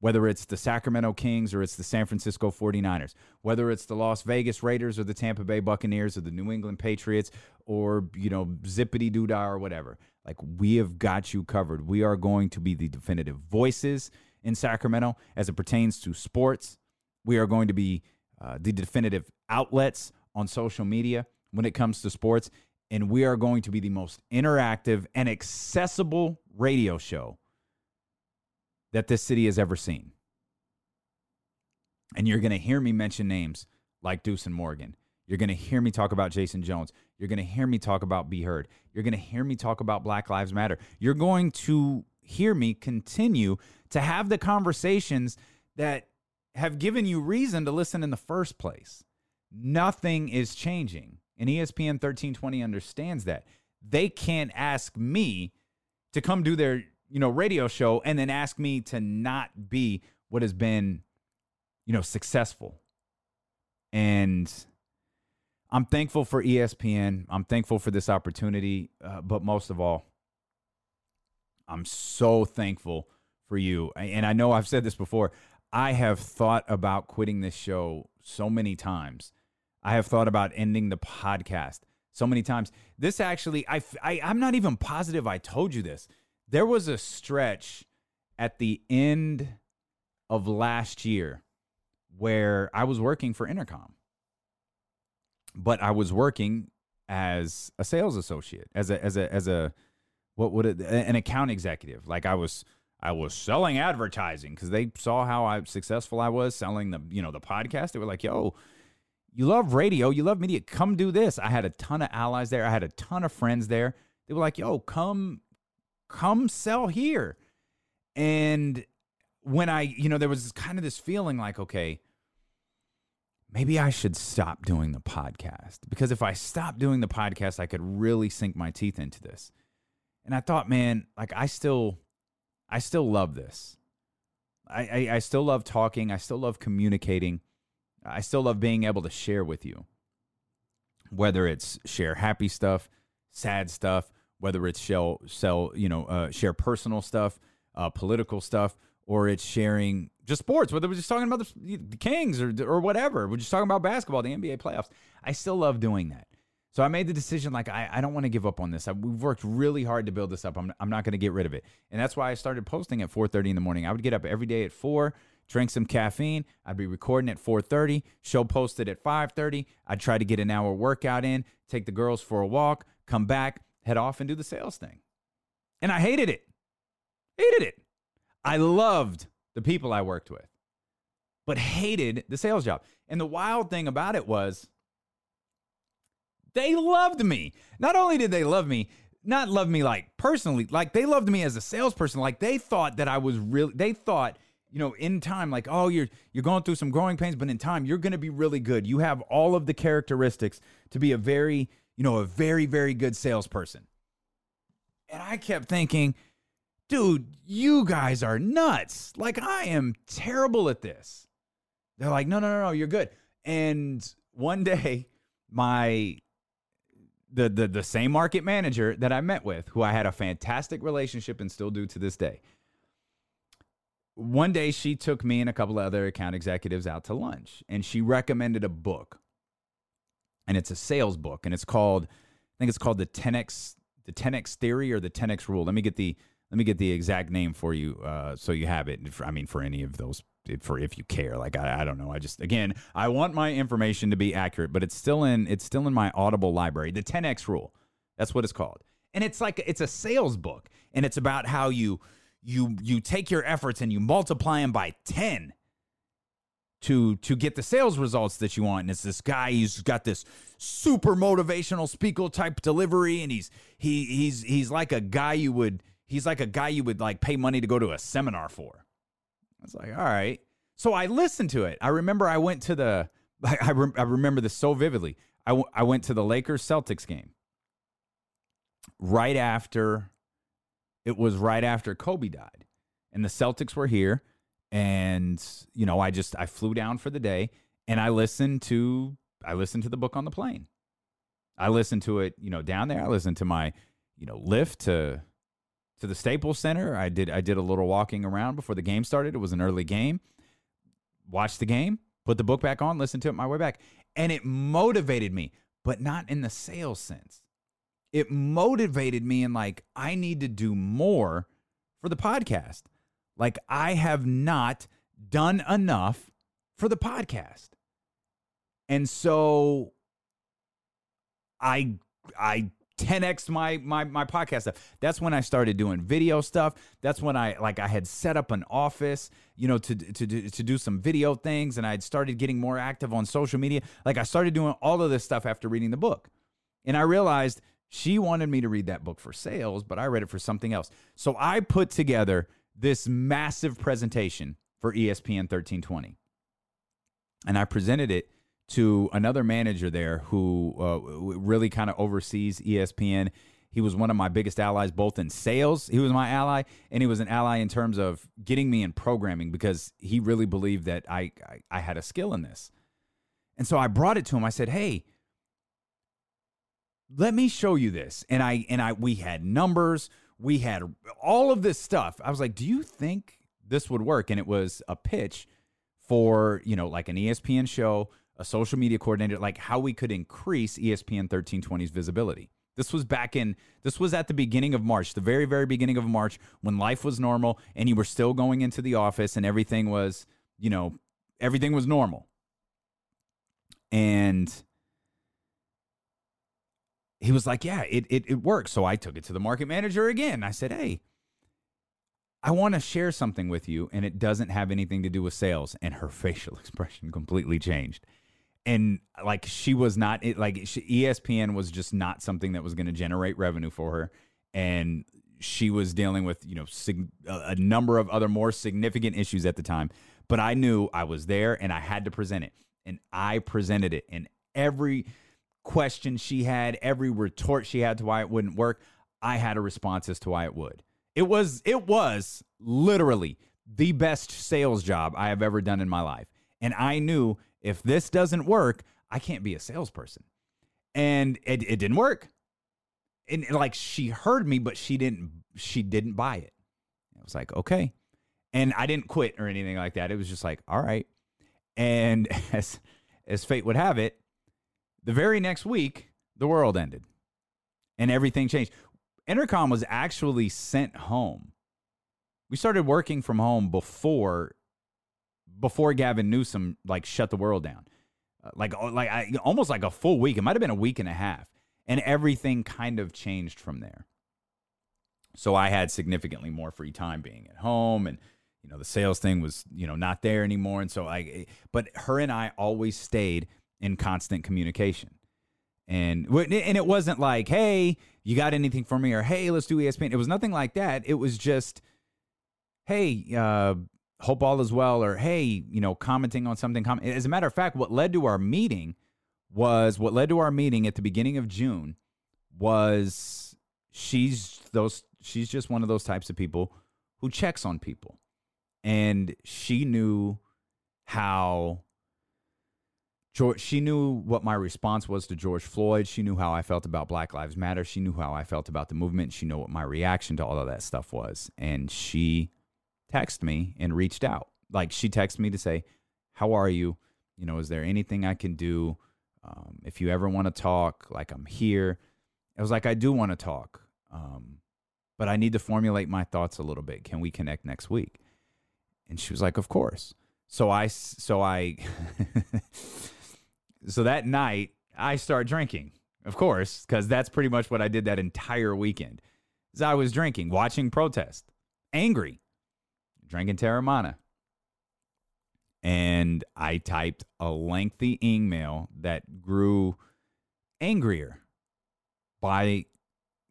Whether it's the Sacramento Kings or it's the San Francisco forty-niners, whether it's the Las Vegas Raiders or the Tampa Bay Buccaneers or the New England Patriots or, you know, zippity-doo-dah or whatever. Like, we have got you covered. We are going to be the definitive voices in Sacramento as it pertains to sports. We are going to be uh, the definitive outlets on social media when it comes to sports, and we are going to be the most interactive and accessible radio show that this city has ever seen. And you're going to hear me mention names like Deuce and Morgan. You're going to hear me talk about Jason Jones. You're going to hear me talk about Be Heard. You're going to hear me talk about Black Lives Matter. You're going to hear me continue to have the conversations that have given you reason to listen in the first place. Nothing is changing. And E S P N thirteen twenty understands that. They can't ask me to come do their, you know, radio show and then ask me to not be what has been, you know, successful. And I'm thankful for E S P N. I'm thankful for this opportunity. Uh, but most of all, I'm so thankful for you. And I know I've said this before. I have thought about quitting this show so many times. I have thought about ending the podcast so many times. This actually, I, I, I'm not even positive I told you this. There was a stretch at the end of last year where I was working for Intercom. But I was working as a sales associate, as a, as a, as a, what would it, an account executive. Like, I was... I was selling advertising because they saw how I, successful I was selling the, you know, the podcast. They were like, yo, you love radio. You love media. Come do this. I had a ton of allies there. I had a ton of friends there. They were like, yo, come, come sell here. And when I, you know, there was kind of this feeling like, okay, maybe I should stop doing the podcast, because if I stop doing the podcast, I could really sink my teeth into this. And I thought, man, like I still, I still love this. I, I, I still love talking. I still love communicating. I still love being able to share with you, whether it's share happy stuff, sad stuff, whether it's shell, sell, you know, uh, share personal stuff, uh, political stuff, or it's sharing just sports, whether we're just talking about the, the Kings or, or whatever. We're just talking about basketball, the N B A playoffs. I still love doing that. So I made the decision, like, I, I don't want to give up on this. I, we've worked really hard to build this up. I'm, I'm not going to get rid of it. And that's why I started posting at four thirty in the morning. I would get up every day at four, drink some caffeine. I'd be recording at four thirty, show posted at five thirty. I'd try to get an hour workout in, take the girls for a walk, come back, head off, and do the sales thing. And I hated it. Hated it. I loved the people I worked with, but hated the sales job. And the wild thing about it was, they loved me. Not only did they love me, not love me like personally, like they loved me as a salesperson. Like they thought that I was really, they thought, you know, in time, like, oh, you're, you're going through some growing pains, but in time, you're going to be really good. You have all of the characteristics to be a very, you know, a very, very good salesperson. And I kept thinking, dude, you guys are nuts. Like I am terrible at this. They're like, no, no, no, no, you're good. And one day my, The, the the same market manager that I met with, who I had a fantastic relationship and still do to this day. One day she took me and a couple of other account executives out to lunch, and she recommended a book. And it's a sales book, and it's called, I think it's called the ten X, the ten X theory or the ten X rule. Let me get the let me get the exact name for you, uh, so you have it. I mean, for any of those, for if you care, like, I, I don't know. I just, again, I want my information to be accurate, but it's still in, it's still in my Audible library, the ten X rule. That's what it's called. And it's like, it's a sales book, and it's about how you, you, you take your efforts and you multiply them by ten to, to get the sales results that you want. And it's this guy, he's got this super motivational speaker type delivery. And he's, he, he's, he's like a guy you would, he's like a guy you would like pay money to go to a seminar for. I was like, all right. So I listened to it. I remember I went to the, I, I, re, I remember this so vividly. I, w I went to the Lakers-Celtics game right after, it was right after Kobe died. And the Celtics were here. And, you know, I just, I flew down for the day. And I listened to, I listened to the book on the plane. I listened to it, you know, down there. I listened to my, you know, Lyft to... to the Staples Center. I did I did a little walking around before the game started. It was an early game. Watched the game, put the book back on, listened to it my way back. And it motivated me, but not in the sales sense. It motivated me in like, I need to do more for the podcast. Like I have not done enough for the podcast. And so I I ten X'd my, my, my podcast stuff. That's when I started doing video stuff. That's when I, like, I had set up an office, you know, to, to, to, to do some video things. And I'd started getting more active on social media. Like I started doing all of this stuff after reading the book. And I realized she wanted me to read that book for sales, but I read it for something else. So I put together this massive presentation for E S P N thirteen twenty. And I presented it to another manager there who uh, really kind of oversees E S P N. He was one of my biggest allies, both in sales. He was my ally, and he was an ally in terms of getting me in programming, because he really believed that I, I, I had a skill in this. And so I brought it to him. I said, hey, let me show you this. And I, and I, we had numbers. We had all of this stuff. I was like, do you think this would work? And it was a pitch for, you know, like an E S P N show, a social media coordinator, like how we could increase E S P N thirteen twenty's visibility. This was back in, this was at the beginning of March, the very, very beginning of March, when life was normal and you were still going into the office and everything was, you know, everything was normal. And he was like, yeah, it, it, it works. So I took it to the market manager again. I said, hey, I want to share something with you, and it doesn't have anything to do with sales. And her facial expression completely changed. And like she was not it, like she, E S P N was just not something that was going to generate revenue for her, and she was dealing with you know sig a number of other more significant issues at the time. But I knew I was there, and I had to present it, and I presented it. And every question she had, every retort she had to why it wouldn't work, I had a response as to why it would. It was it was literally the best sales job I have ever done in my life, and I knew. If this doesn't work, I can't be a salesperson. And it, it didn't work. And, and like she heard me, but she didn't she didn't buy it. I was like, okay. And I didn't quit or anything like that. It was just like, all right. And as as fate would have it, the very next week, the world ended. And everything changed. Intercom was actually sent home. We started working from home before before Gavin Newsom, like, shut the world down. Uh, like, like I, almost like a full week. It might have been a week and a half. And everything kind of changed from there. So I had significantly more free time being at home. And, you know, the sales thing was, you know, not there anymore. And so I, but her and I always stayed in constant communication. And, and it wasn't like, hey, you got anything for me? Or, hey, let's do E S P N. It was nothing like that. It was just, hey, uh, hope all is well, or, hey, you know, commenting on something. As a matter of fact, what led to our meeting was, what led to our meeting at the beginning of June was she's those, she's just one of those types of people who checks on people. And she knew how, George, she knew what my response was to George Floyd. She knew how I felt about Black Lives Matter. She knew how I felt about the movement. She knew what my reaction to all of that stuff was. And she texted me and reached out. Like, she texted me to say, how are you? You know, is there anything I can do? Um, if you ever want to talk, like, I'm here. I was like, I do want to talk, um, but I need to formulate my thoughts a little bit. Can we connect next week? And she was like, of course. So I, so I, so that night I start drinking, of course, because that's pretty much what I did that entire weekend. Is I was drinking, watching protest, angry. Drinking Terramana. And I typed a lengthy email that grew angrier by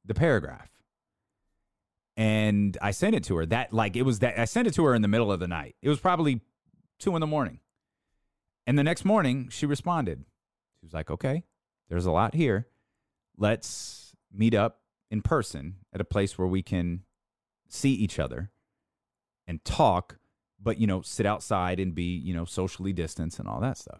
the paragraph. And I sent it to her. That, like, it was that I sent it to her in the middle of the night. It was probably two in the morning. And the next morning, she responded. She was like, okay, there's a lot here. Let's meet up in person at a place where we can see each other and talk, but, you know, sit outside and be, you know, socially distanced and all that stuff.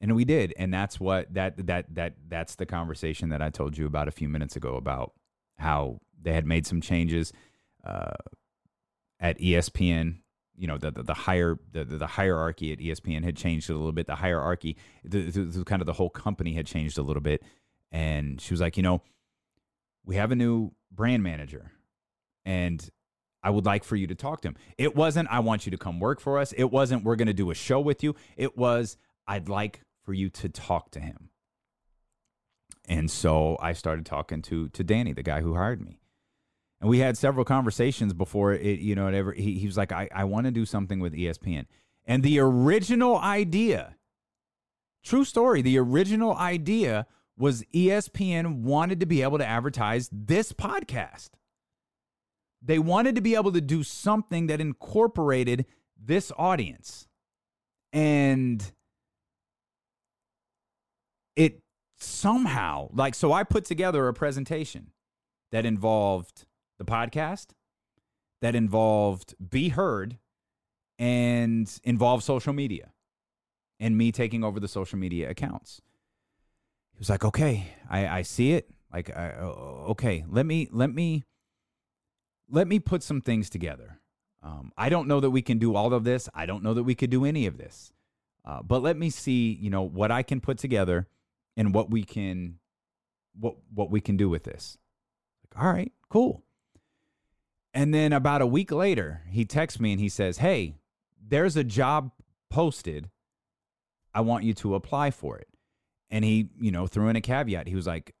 And we did. And that's what that, that, that, that's the conversation that I told you about a few minutes ago about how they had made some changes, uh, at E S P N, you know, the, the, the higher, the, the hierarchy at E S P N had changed a little bit. The hierarchy, the, the, the kind of the whole company had changed a little bit. And she was like, you know, we have a new brand manager, and I would like for you to talk to him. It wasn't, I want you to come work for us. It wasn't, we're going to do a show with you. It was, I'd like for you to talk to him. And so I started talking to, to Danny, the guy who hired me. And we had several conversations before it, you know, it ever, he, he was like, I, I want to do something with E S P N. And the original idea, true story, the original idea was E S P N wanted to be able to advertise this podcast. They wanted to be able to do something that incorporated this audience. And it somehow, like, so I put together a presentation that involved the podcast, that involved Be Heard, and involved social media, and me taking over the social media accounts. He was like, okay, I, I see it. Like, I, okay, let me, let me. Let me put some things together. Um, I don't know that we can do all of this. I don't know that we could do any of this. Uh, but let me see, you know, what I can put together and what we can, what what we can do with this. Like, all right, cool. And then about a week later, he texts me and he says, "Hey, there's a job posted. I want you to apply for it." And he, you know, threw in a caveat. He was like,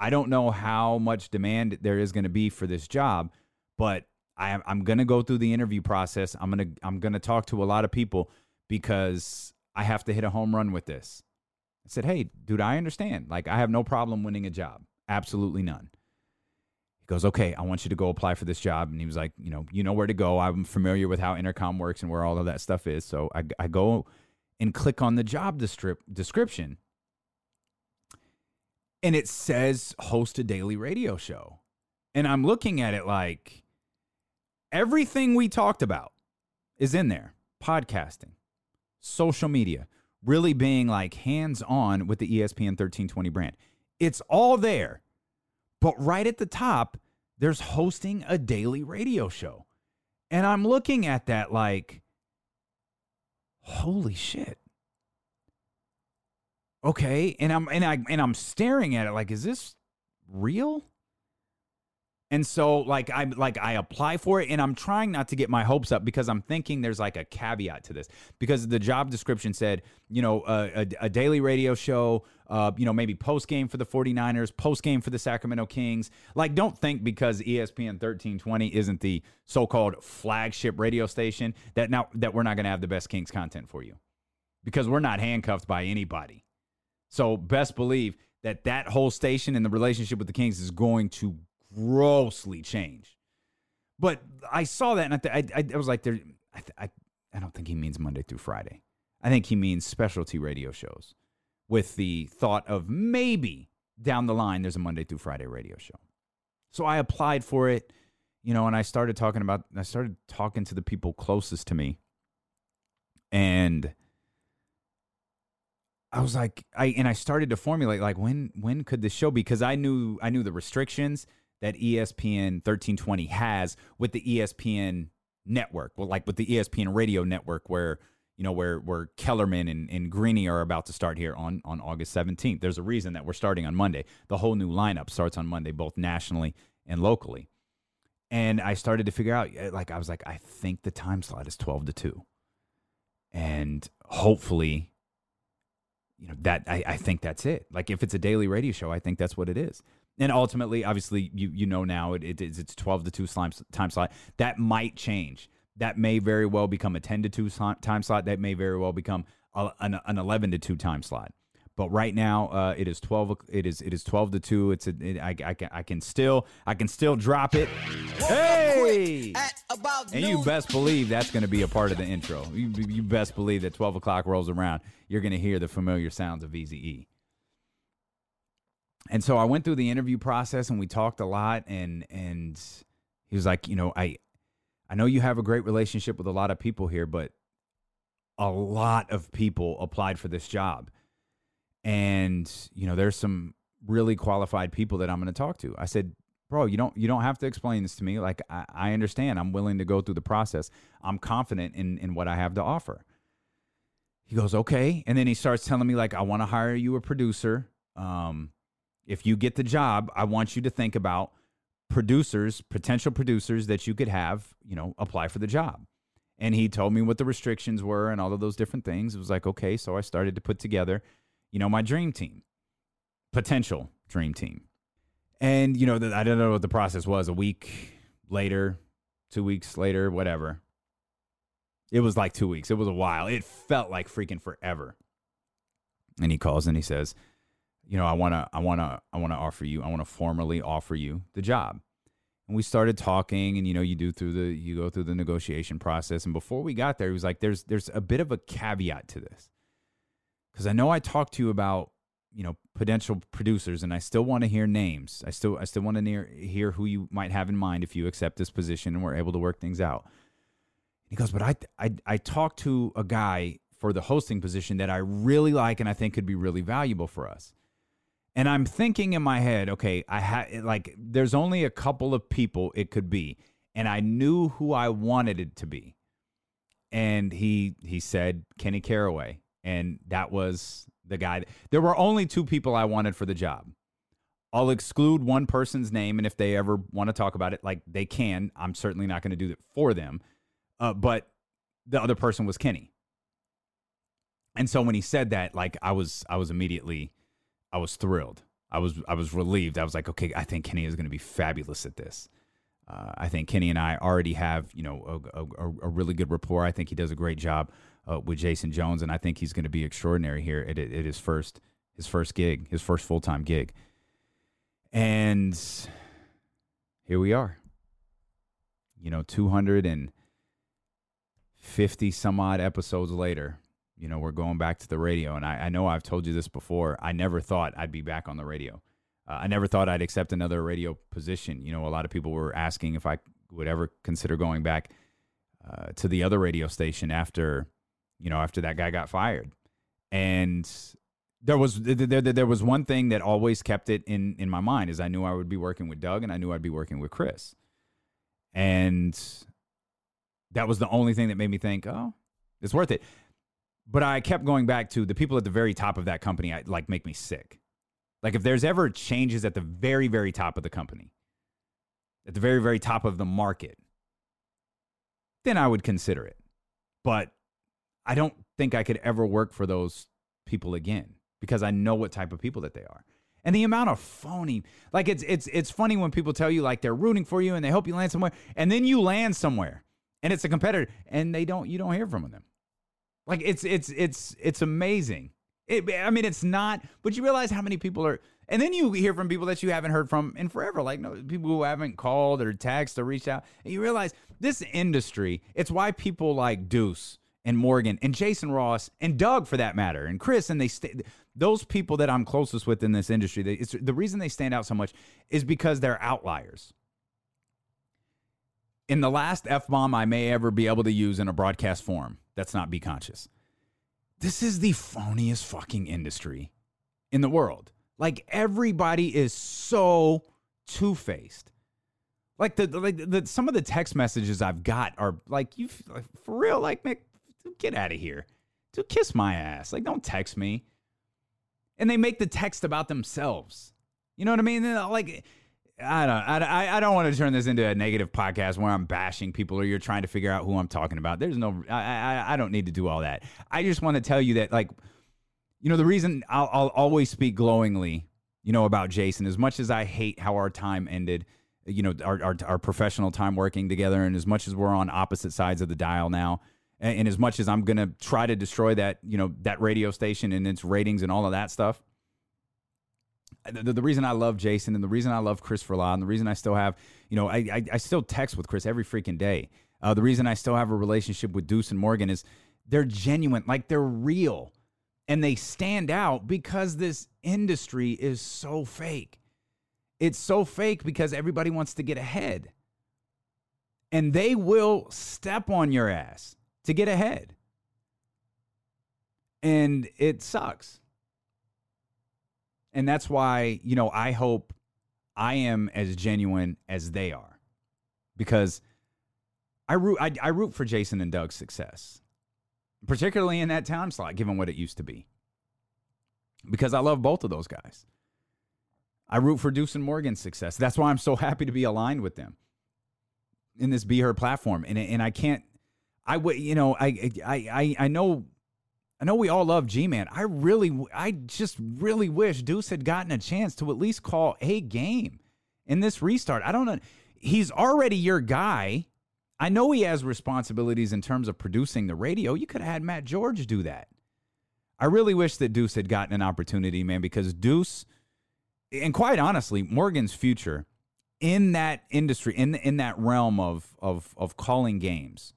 "I don't know how much demand there is going to be for this job, but I, I'm going to go through the interview process. I'm going to I'm going to talk to a lot of people because I have to hit a home run with this. I said, hey, dude, I understand. Like, I have no problem winning a job. Absolutely none. He goes, okay, I want you to go apply for this job. And he was like, you know, you know where to go. I'm familiar with how Intercom works and where all of that stuff is. So I, I go and click on the job description. And it says host a daily radio show. And I'm looking at it like everything we talked about is in there. Podcasting, social media, really being like hands-on with the E S P N thirteen twenty brand. It's all there. But right at the top, there's hosting a daily radio show. And I'm looking at that like, holy shit. Okay. And I'm and I and I'm staring at it like, is this real? And so like I like I apply for it, and I'm trying not to get my hopes up because I'm thinking there's like a caveat to this, because the job description said, you know, a, a, a daily radio show, uh, you know, maybe post game for the forty-niners, post game for the Sacramento Kings. Like, don't think because E S P N thirteen twenty isn't the so-called flagship radio station that now that we're not going to have the best Kings content for you, because we're not handcuffed by anybody. So best believe that that whole station and the relationship with the Kings is going to grossly change. But I saw that, and I th- I, I was like, there, I, th- I I don't think he means Monday through Friday. I think he means specialty radio shows, with the thought of maybe down the line there's a Monday through Friday radio show. So I applied for it, you know, and I started talking about, I started talking to the people closest to me, and I was like, I and I started to formulate like when when could this show be? Because I knew I knew the restrictions that E S P N thirteen twenty has with the E S P N network, well, like with the E S P N radio network, where, you know, where where Kellerman and, and Greeny are about to start here on, on August seventeenth. There's a reason that we're starting on Monday. The whole new lineup starts on Monday, both nationally and locally. And I started to figure out, like, I was like, I think the time slot is twelve to two. And hopefully, you know, that I, I think that's it. Like, if it's a daily radio show, I think that's what it is. And ultimately, obviously, you you know now it is it, it's twelve to two time slot. That might change. That may very well become a ten to two time slot. That may very well become a, an, an eleven to two time slot. But right now, uh, it is twelve. It is it is twelve to two. It's a, it, I, I can I can still I can still drop it. Hey! And you best believe that's going to be a part of the intro. You you best believe that twelve o'clock rolls around, you're going to hear the familiar sounds of Eazy-E. And so I went through the interview process, and we talked a lot, and and he was like, you know, I I know you have a great relationship with a lot of people here, but a lot of people applied for this job. And, you know, there's some really qualified people that I'm going to talk to. I said, bro, you don't you don't have to explain this to me. Like, I, I understand. I'm willing to go through the process. I'm confident in, in what I have to offer. He goes, okay. And then he starts telling me, like, I want to hire you a producer. Um, if you get the job, I want you to think about producers, potential producers that you could have, you know, apply for the job. And he told me what the restrictions were and all of those different things. It was like, okay, so I started to put together, you know, my dream team, potential dream team. And, you know, the, I don't know what the process was. A week later, two weeks later, whatever. It was like two weeks. It was a while. It felt like freaking forever. And he calls and he says, you know, I want to, I want to, I want to offer you, I want to formally offer you the job. And we started talking, and, you know, you do through the, you go through the negotiation process. And before we got there, he was like, there's, there's a bit of a caveat to this. Because I know I talked to you about, you know, potential producers, and I still want to hear names. I still I still want to hear who you might have in mind if you accept this position and we're able to work things out. And he goes, but I, I, I talked to a guy for the hosting position that I really like and I think could be really valuable for us. And I'm thinking in my head, okay, I ha- like there's only a couple of people it could be, and I knew who I wanted it to be. And he he said Kenny Caraway. And that was the guy. There were only two people I wanted for the job. I'll exclude one person's name, and if they ever want to talk about it, like, they can. I'm certainly not going to do that for them. Uh, but the other person was Kenny. And so when he said that, like, I was, I was immediately, I was thrilled. I was, I was relieved. I was like, okay, I think Kenny is going to be fabulous at this. Uh, I think Kenny and I already have, you know, a, a, a really good rapport. I think he does a great job. Uh, with Jason Jones, and I think he's going to be extraordinary here at, at his first his first gig, his first full-time gig. And here we are, you know, two hundred fifty some odd episodes later, you know, we're going back to the radio. And I, I know I've told you this before. I never thought I'd be back on the radio. Uh, I never thought I'd accept another radio position. You know, a lot of people were asking if I would ever consider going back uh, to the other radio station after, you know, after that guy got fired. And there was there, there was one thing that always kept it in, in my mind is I knew I would be working with Doug and I knew I'd be working with Chris. And that was the only thing that made me think, oh, it's worth it. But I kept going back to the people at the very top of that company, I, like, make me sick. Like, if there's ever changes at the very, very top of the company, at the very, very top of the market, then I would consider it. But I don't think I could ever work for those people again because I know what type of people that they are. And the amount of phony, like, it's it's it's funny when people tell you, like, they're rooting for you and they hope you land somewhere, and then you land somewhere and it's a competitor and they don't you don't hear from them. Like, it's it's it's it's amazing. It, I mean, it's not, but you realize how many people are, and then you hear from people that you haven't heard from in forever, like no people who haven't called or texted or reached out, and you realize this industry. It's why people like Deuce and Morgan and Jason Ross and Doug, for that matter, and Chris, and they stay, those people that I'm closest with in this industry. They, it's the reason they stand out so much is because they're outliers. In the last F-bomb I may ever be able to use in a broadcast form, that's not Be Conscious. This is the phoniest fucking industry in the world. Like, everybody is so two-faced. Like, the like the, some of the text messages I've got are like, you like, for real, like, Mick, get out of here. Dude, kiss my ass. Like, don't text me. And they make the text about themselves. You know what I mean? Like, I don't, I, I don't want to turn this into a negative podcast where I'm bashing people or you're trying to figure out who I'm talking about. There's no, I, I, I don't need to do all that. I just want to tell you that, like, you know, the reason I'll, I'll always speak glowingly, you know, about Jason, as much as I hate how our time ended, you know, our, our, our professional time working together. And as much as we're on opposite sides of the dial now, and, and as much as I'm going to try to destroy that, you know, that radio station and its ratings and all of that stuff. The, the reason I love Jason and the reason I love Chris Verla and the reason I still have, you know, I, I, I still text with Chris every freaking day. Uh, the reason I still have a relationship with Deuce and Morgan is they're genuine, like they're real, and they stand out because this industry is so fake. It's so fake because everybody wants to get ahead, and they will step on your ass to get ahead. And it sucks. And that's why, you know, I hope I am as genuine as they are, because I root, I, I root for Jason and Doug's success, particularly in that time slot, given what it used to be, because I love both of those guys. I root for Deuce and Morgan's success. That's why I'm so happy to be aligned with them in this Be Her platform. And, and I can't, I would, you know, I, I, I, I know I know we all love G-Man. I really, I just really wish Deuce had gotten a chance to at least call a game in this restart. I don't know. He's already your guy. I know he has responsibilities in terms of producing the radio. You could have had Matt George do that. I really wish that Deuce had gotten an opportunity, man, because Deuce, and quite honestly, Morgan's future in that industry, in in that realm of of of calling games,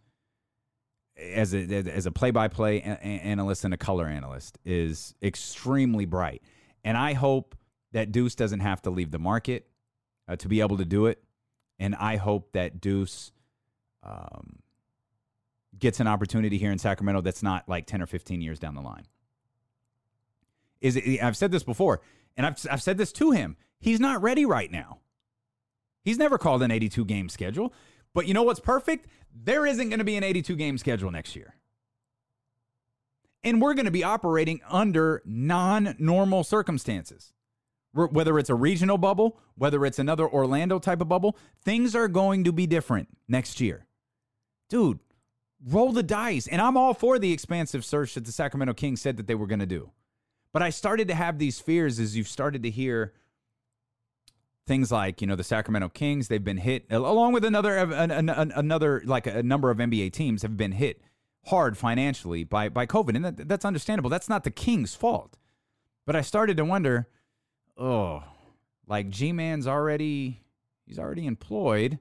as a as a play-by-play analyst and a color analyst, is extremely bright. And I hope that Deuce doesn't have to leave the market uh, to be able to do it. And I hope that Deuce um, gets an opportunity here in Sacramento that's not like ten or fifteen years down the line. Is it, I've said this before, and I've, I've said this to him. He's not ready right now. He's never called an eighty-two game schedule. But you know what's perfect? There isn't going to be an eighty-two game schedule next year. And we're going to be operating under non-normal circumstances. Whether it's a regional bubble, whether it's another Orlando type of bubble, things are going to be different next year. Dude, roll the dice. And I'm all for the expansive search that the Sacramento Kings said that they were going to do. But I started to have these fears as you've started to hear things like, you know, the Sacramento Kings, they've been hit, along with another, an, an, another like a number of N B A teams have been hit hard financially by by COVID. And that, that's understandable. That's not the Kings' fault. But I started to wonder, oh, like G-Man's already, he's already employed.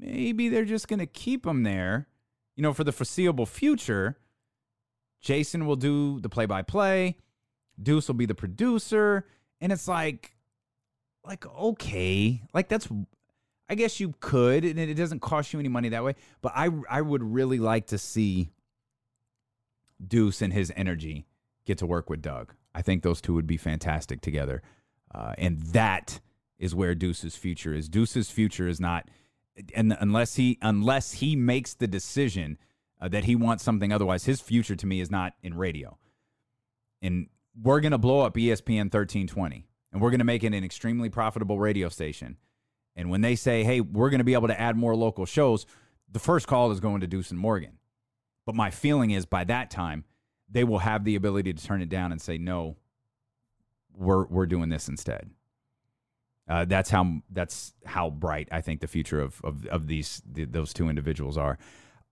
Maybe they're just going to keep him there, you know, for the foreseeable future. Jason will do the play-by-play. Deuce will be the producer. And it's like, like, okay. Like, that's, I guess you could, and it doesn't cost you any money that way. But I, I would really like to see Deuce and his energy get to work with Doug. I think those two would be fantastic together. Uh, and that is where Deuce's future is. Deuce's future is not, and unless he unless he makes the decision uh, that he wants something otherwise, his future to me is not in radio. And we're going to blow up E S P N thirteen twenty, and we're going to make it an extremely profitable radio station. And when they say, hey, we're going to be able to add more local shows, the first call is going to Deuce and Morgan. But my feeling is by that time, they will have the ability to turn it down and say, no, we're we're doing this instead. Uh, that's how that's how bright I think the future of of, of these the, those two individuals are.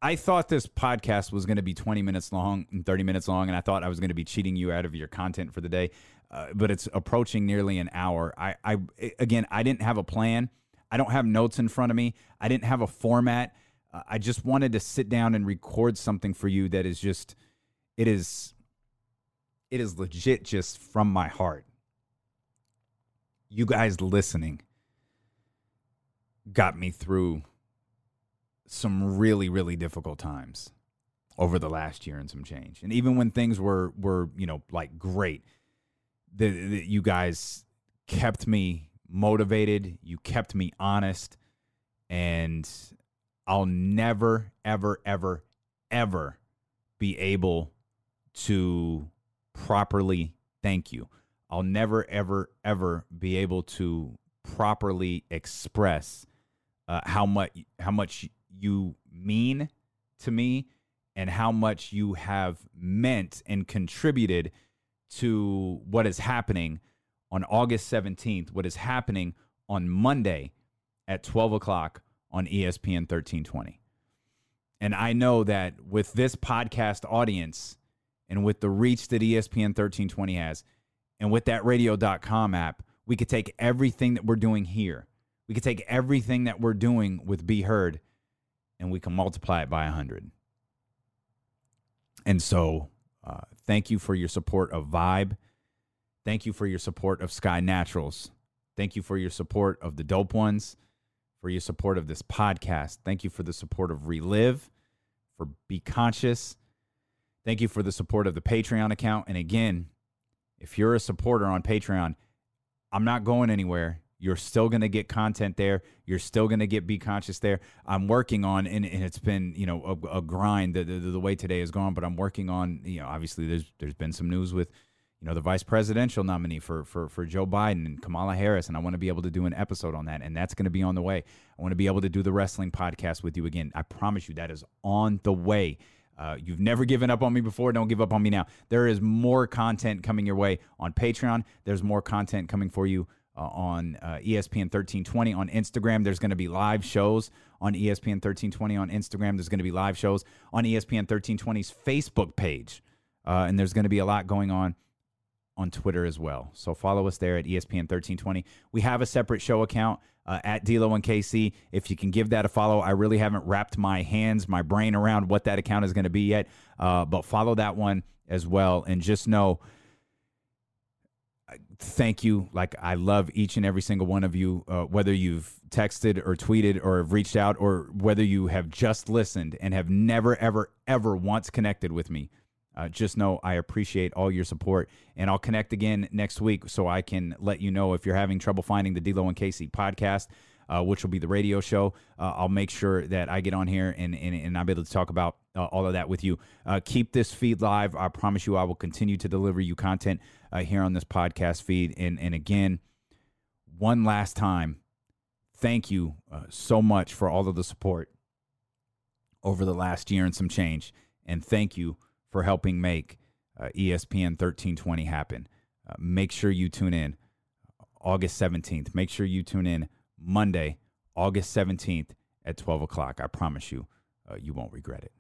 I thought this podcast was going to be twenty minutes long and thirty minutes long, and I thought I was going to be cheating you out of your content for the day, uh, but it's approaching nearly an hour. I, I again, I didn't have a plan. I don't have notes in front of me. I didn't have a format. Uh, I just wanted to sit down and record something for you that is just it is it is legit just from my heart. You guys listening got me through some really, really difficult times over the last year and some change. And even when things were, were you know, like great, the, the, you guys kept me motivated. You kept me honest. And I'll never, ever, ever, ever be able to properly thank you. I'll never, ever, ever be able to properly express uh, how much how much you mean to me and how much you have meant and contributed to what is happening on August seventeenth, what is happening on Monday at twelve o'clock on E S P N thirteen twenty. And I know that with this podcast audience and with the reach that E S P N thirteen twenty has, and with that radio dot com app, we could take everything that we're doing here. We could take everything that we're doing with Be Heard, and we can multiply it by one hundred. And so uh, thank you for your support of Vibe. Thank you for your support of Sky Naturals. Thank you for your support of the Dope Ones, for your support of this podcast. Thank you for the support of Relive, for Be Conscious. Thank you for the support of the Patreon account. And again, if you're a supporter on Patreon, I'm not going anywhere. You're still going to get content there. You're still going to get Be Conscious there. I'm working on, and, and it's been, you know, a, a grind the, the, the way today has gone, but I'm working on, you know, obviously there's there's been some news with, you know, the vice presidential nominee for for for Joe Biden and Kamala Harris, and I want to be able to do an episode on that, and that's going to be on the way. I want to be able to do the wrestling podcast with you again. I promise you that is on the way. Uh, you've never given up on me before. Don't give up on me now. There is more content coming your way on Patreon. There's more content coming for you uh, on uh, E S P N thirteen twenty on Instagram. There's going to be live shows on E S P N thirteen twenty on Instagram. There's going to be live shows on E S P N thirteen twenty's Facebook page. Uh, and there's going to be a lot going on on Twitter as well. So follow us there at E S P N thirteen twenty. We have a separate show account uh, at D-Lo and K C. If you can give that a follow, I really haven't wrapped my hands, my brain around what that account is going to be yet, uh, but follow that one as well. And just know, thank you. Like, I love each and every single one of you, uh, whether you've texted or tweeted or have reached out, or whether you have just listened and have never, ever, ever once connected with me. Uh, just know I appreciate all your support, and I'll connect again next week so I can let you know if you're having trouble finding the D-Lo and K C podcast, uh, which will be the radio show. Uh, I'll make sure that I get on here and, and, and I'll be able to talk about uh, all of that with you. Uh, keep this feed live. I promise you I will continue to deliver you content uh, here on this podcast feed. And, and again, one last time, thank you uh, so much for all of the support over the last year and some change. And thank you for helping make uh, E S P N thirteen twenty happen. Uh, make sure you tune in August seventeenth. Make sure you tune in Monday, August seventeenth at twelve o'clock. I promise you, uh, you won't regret it.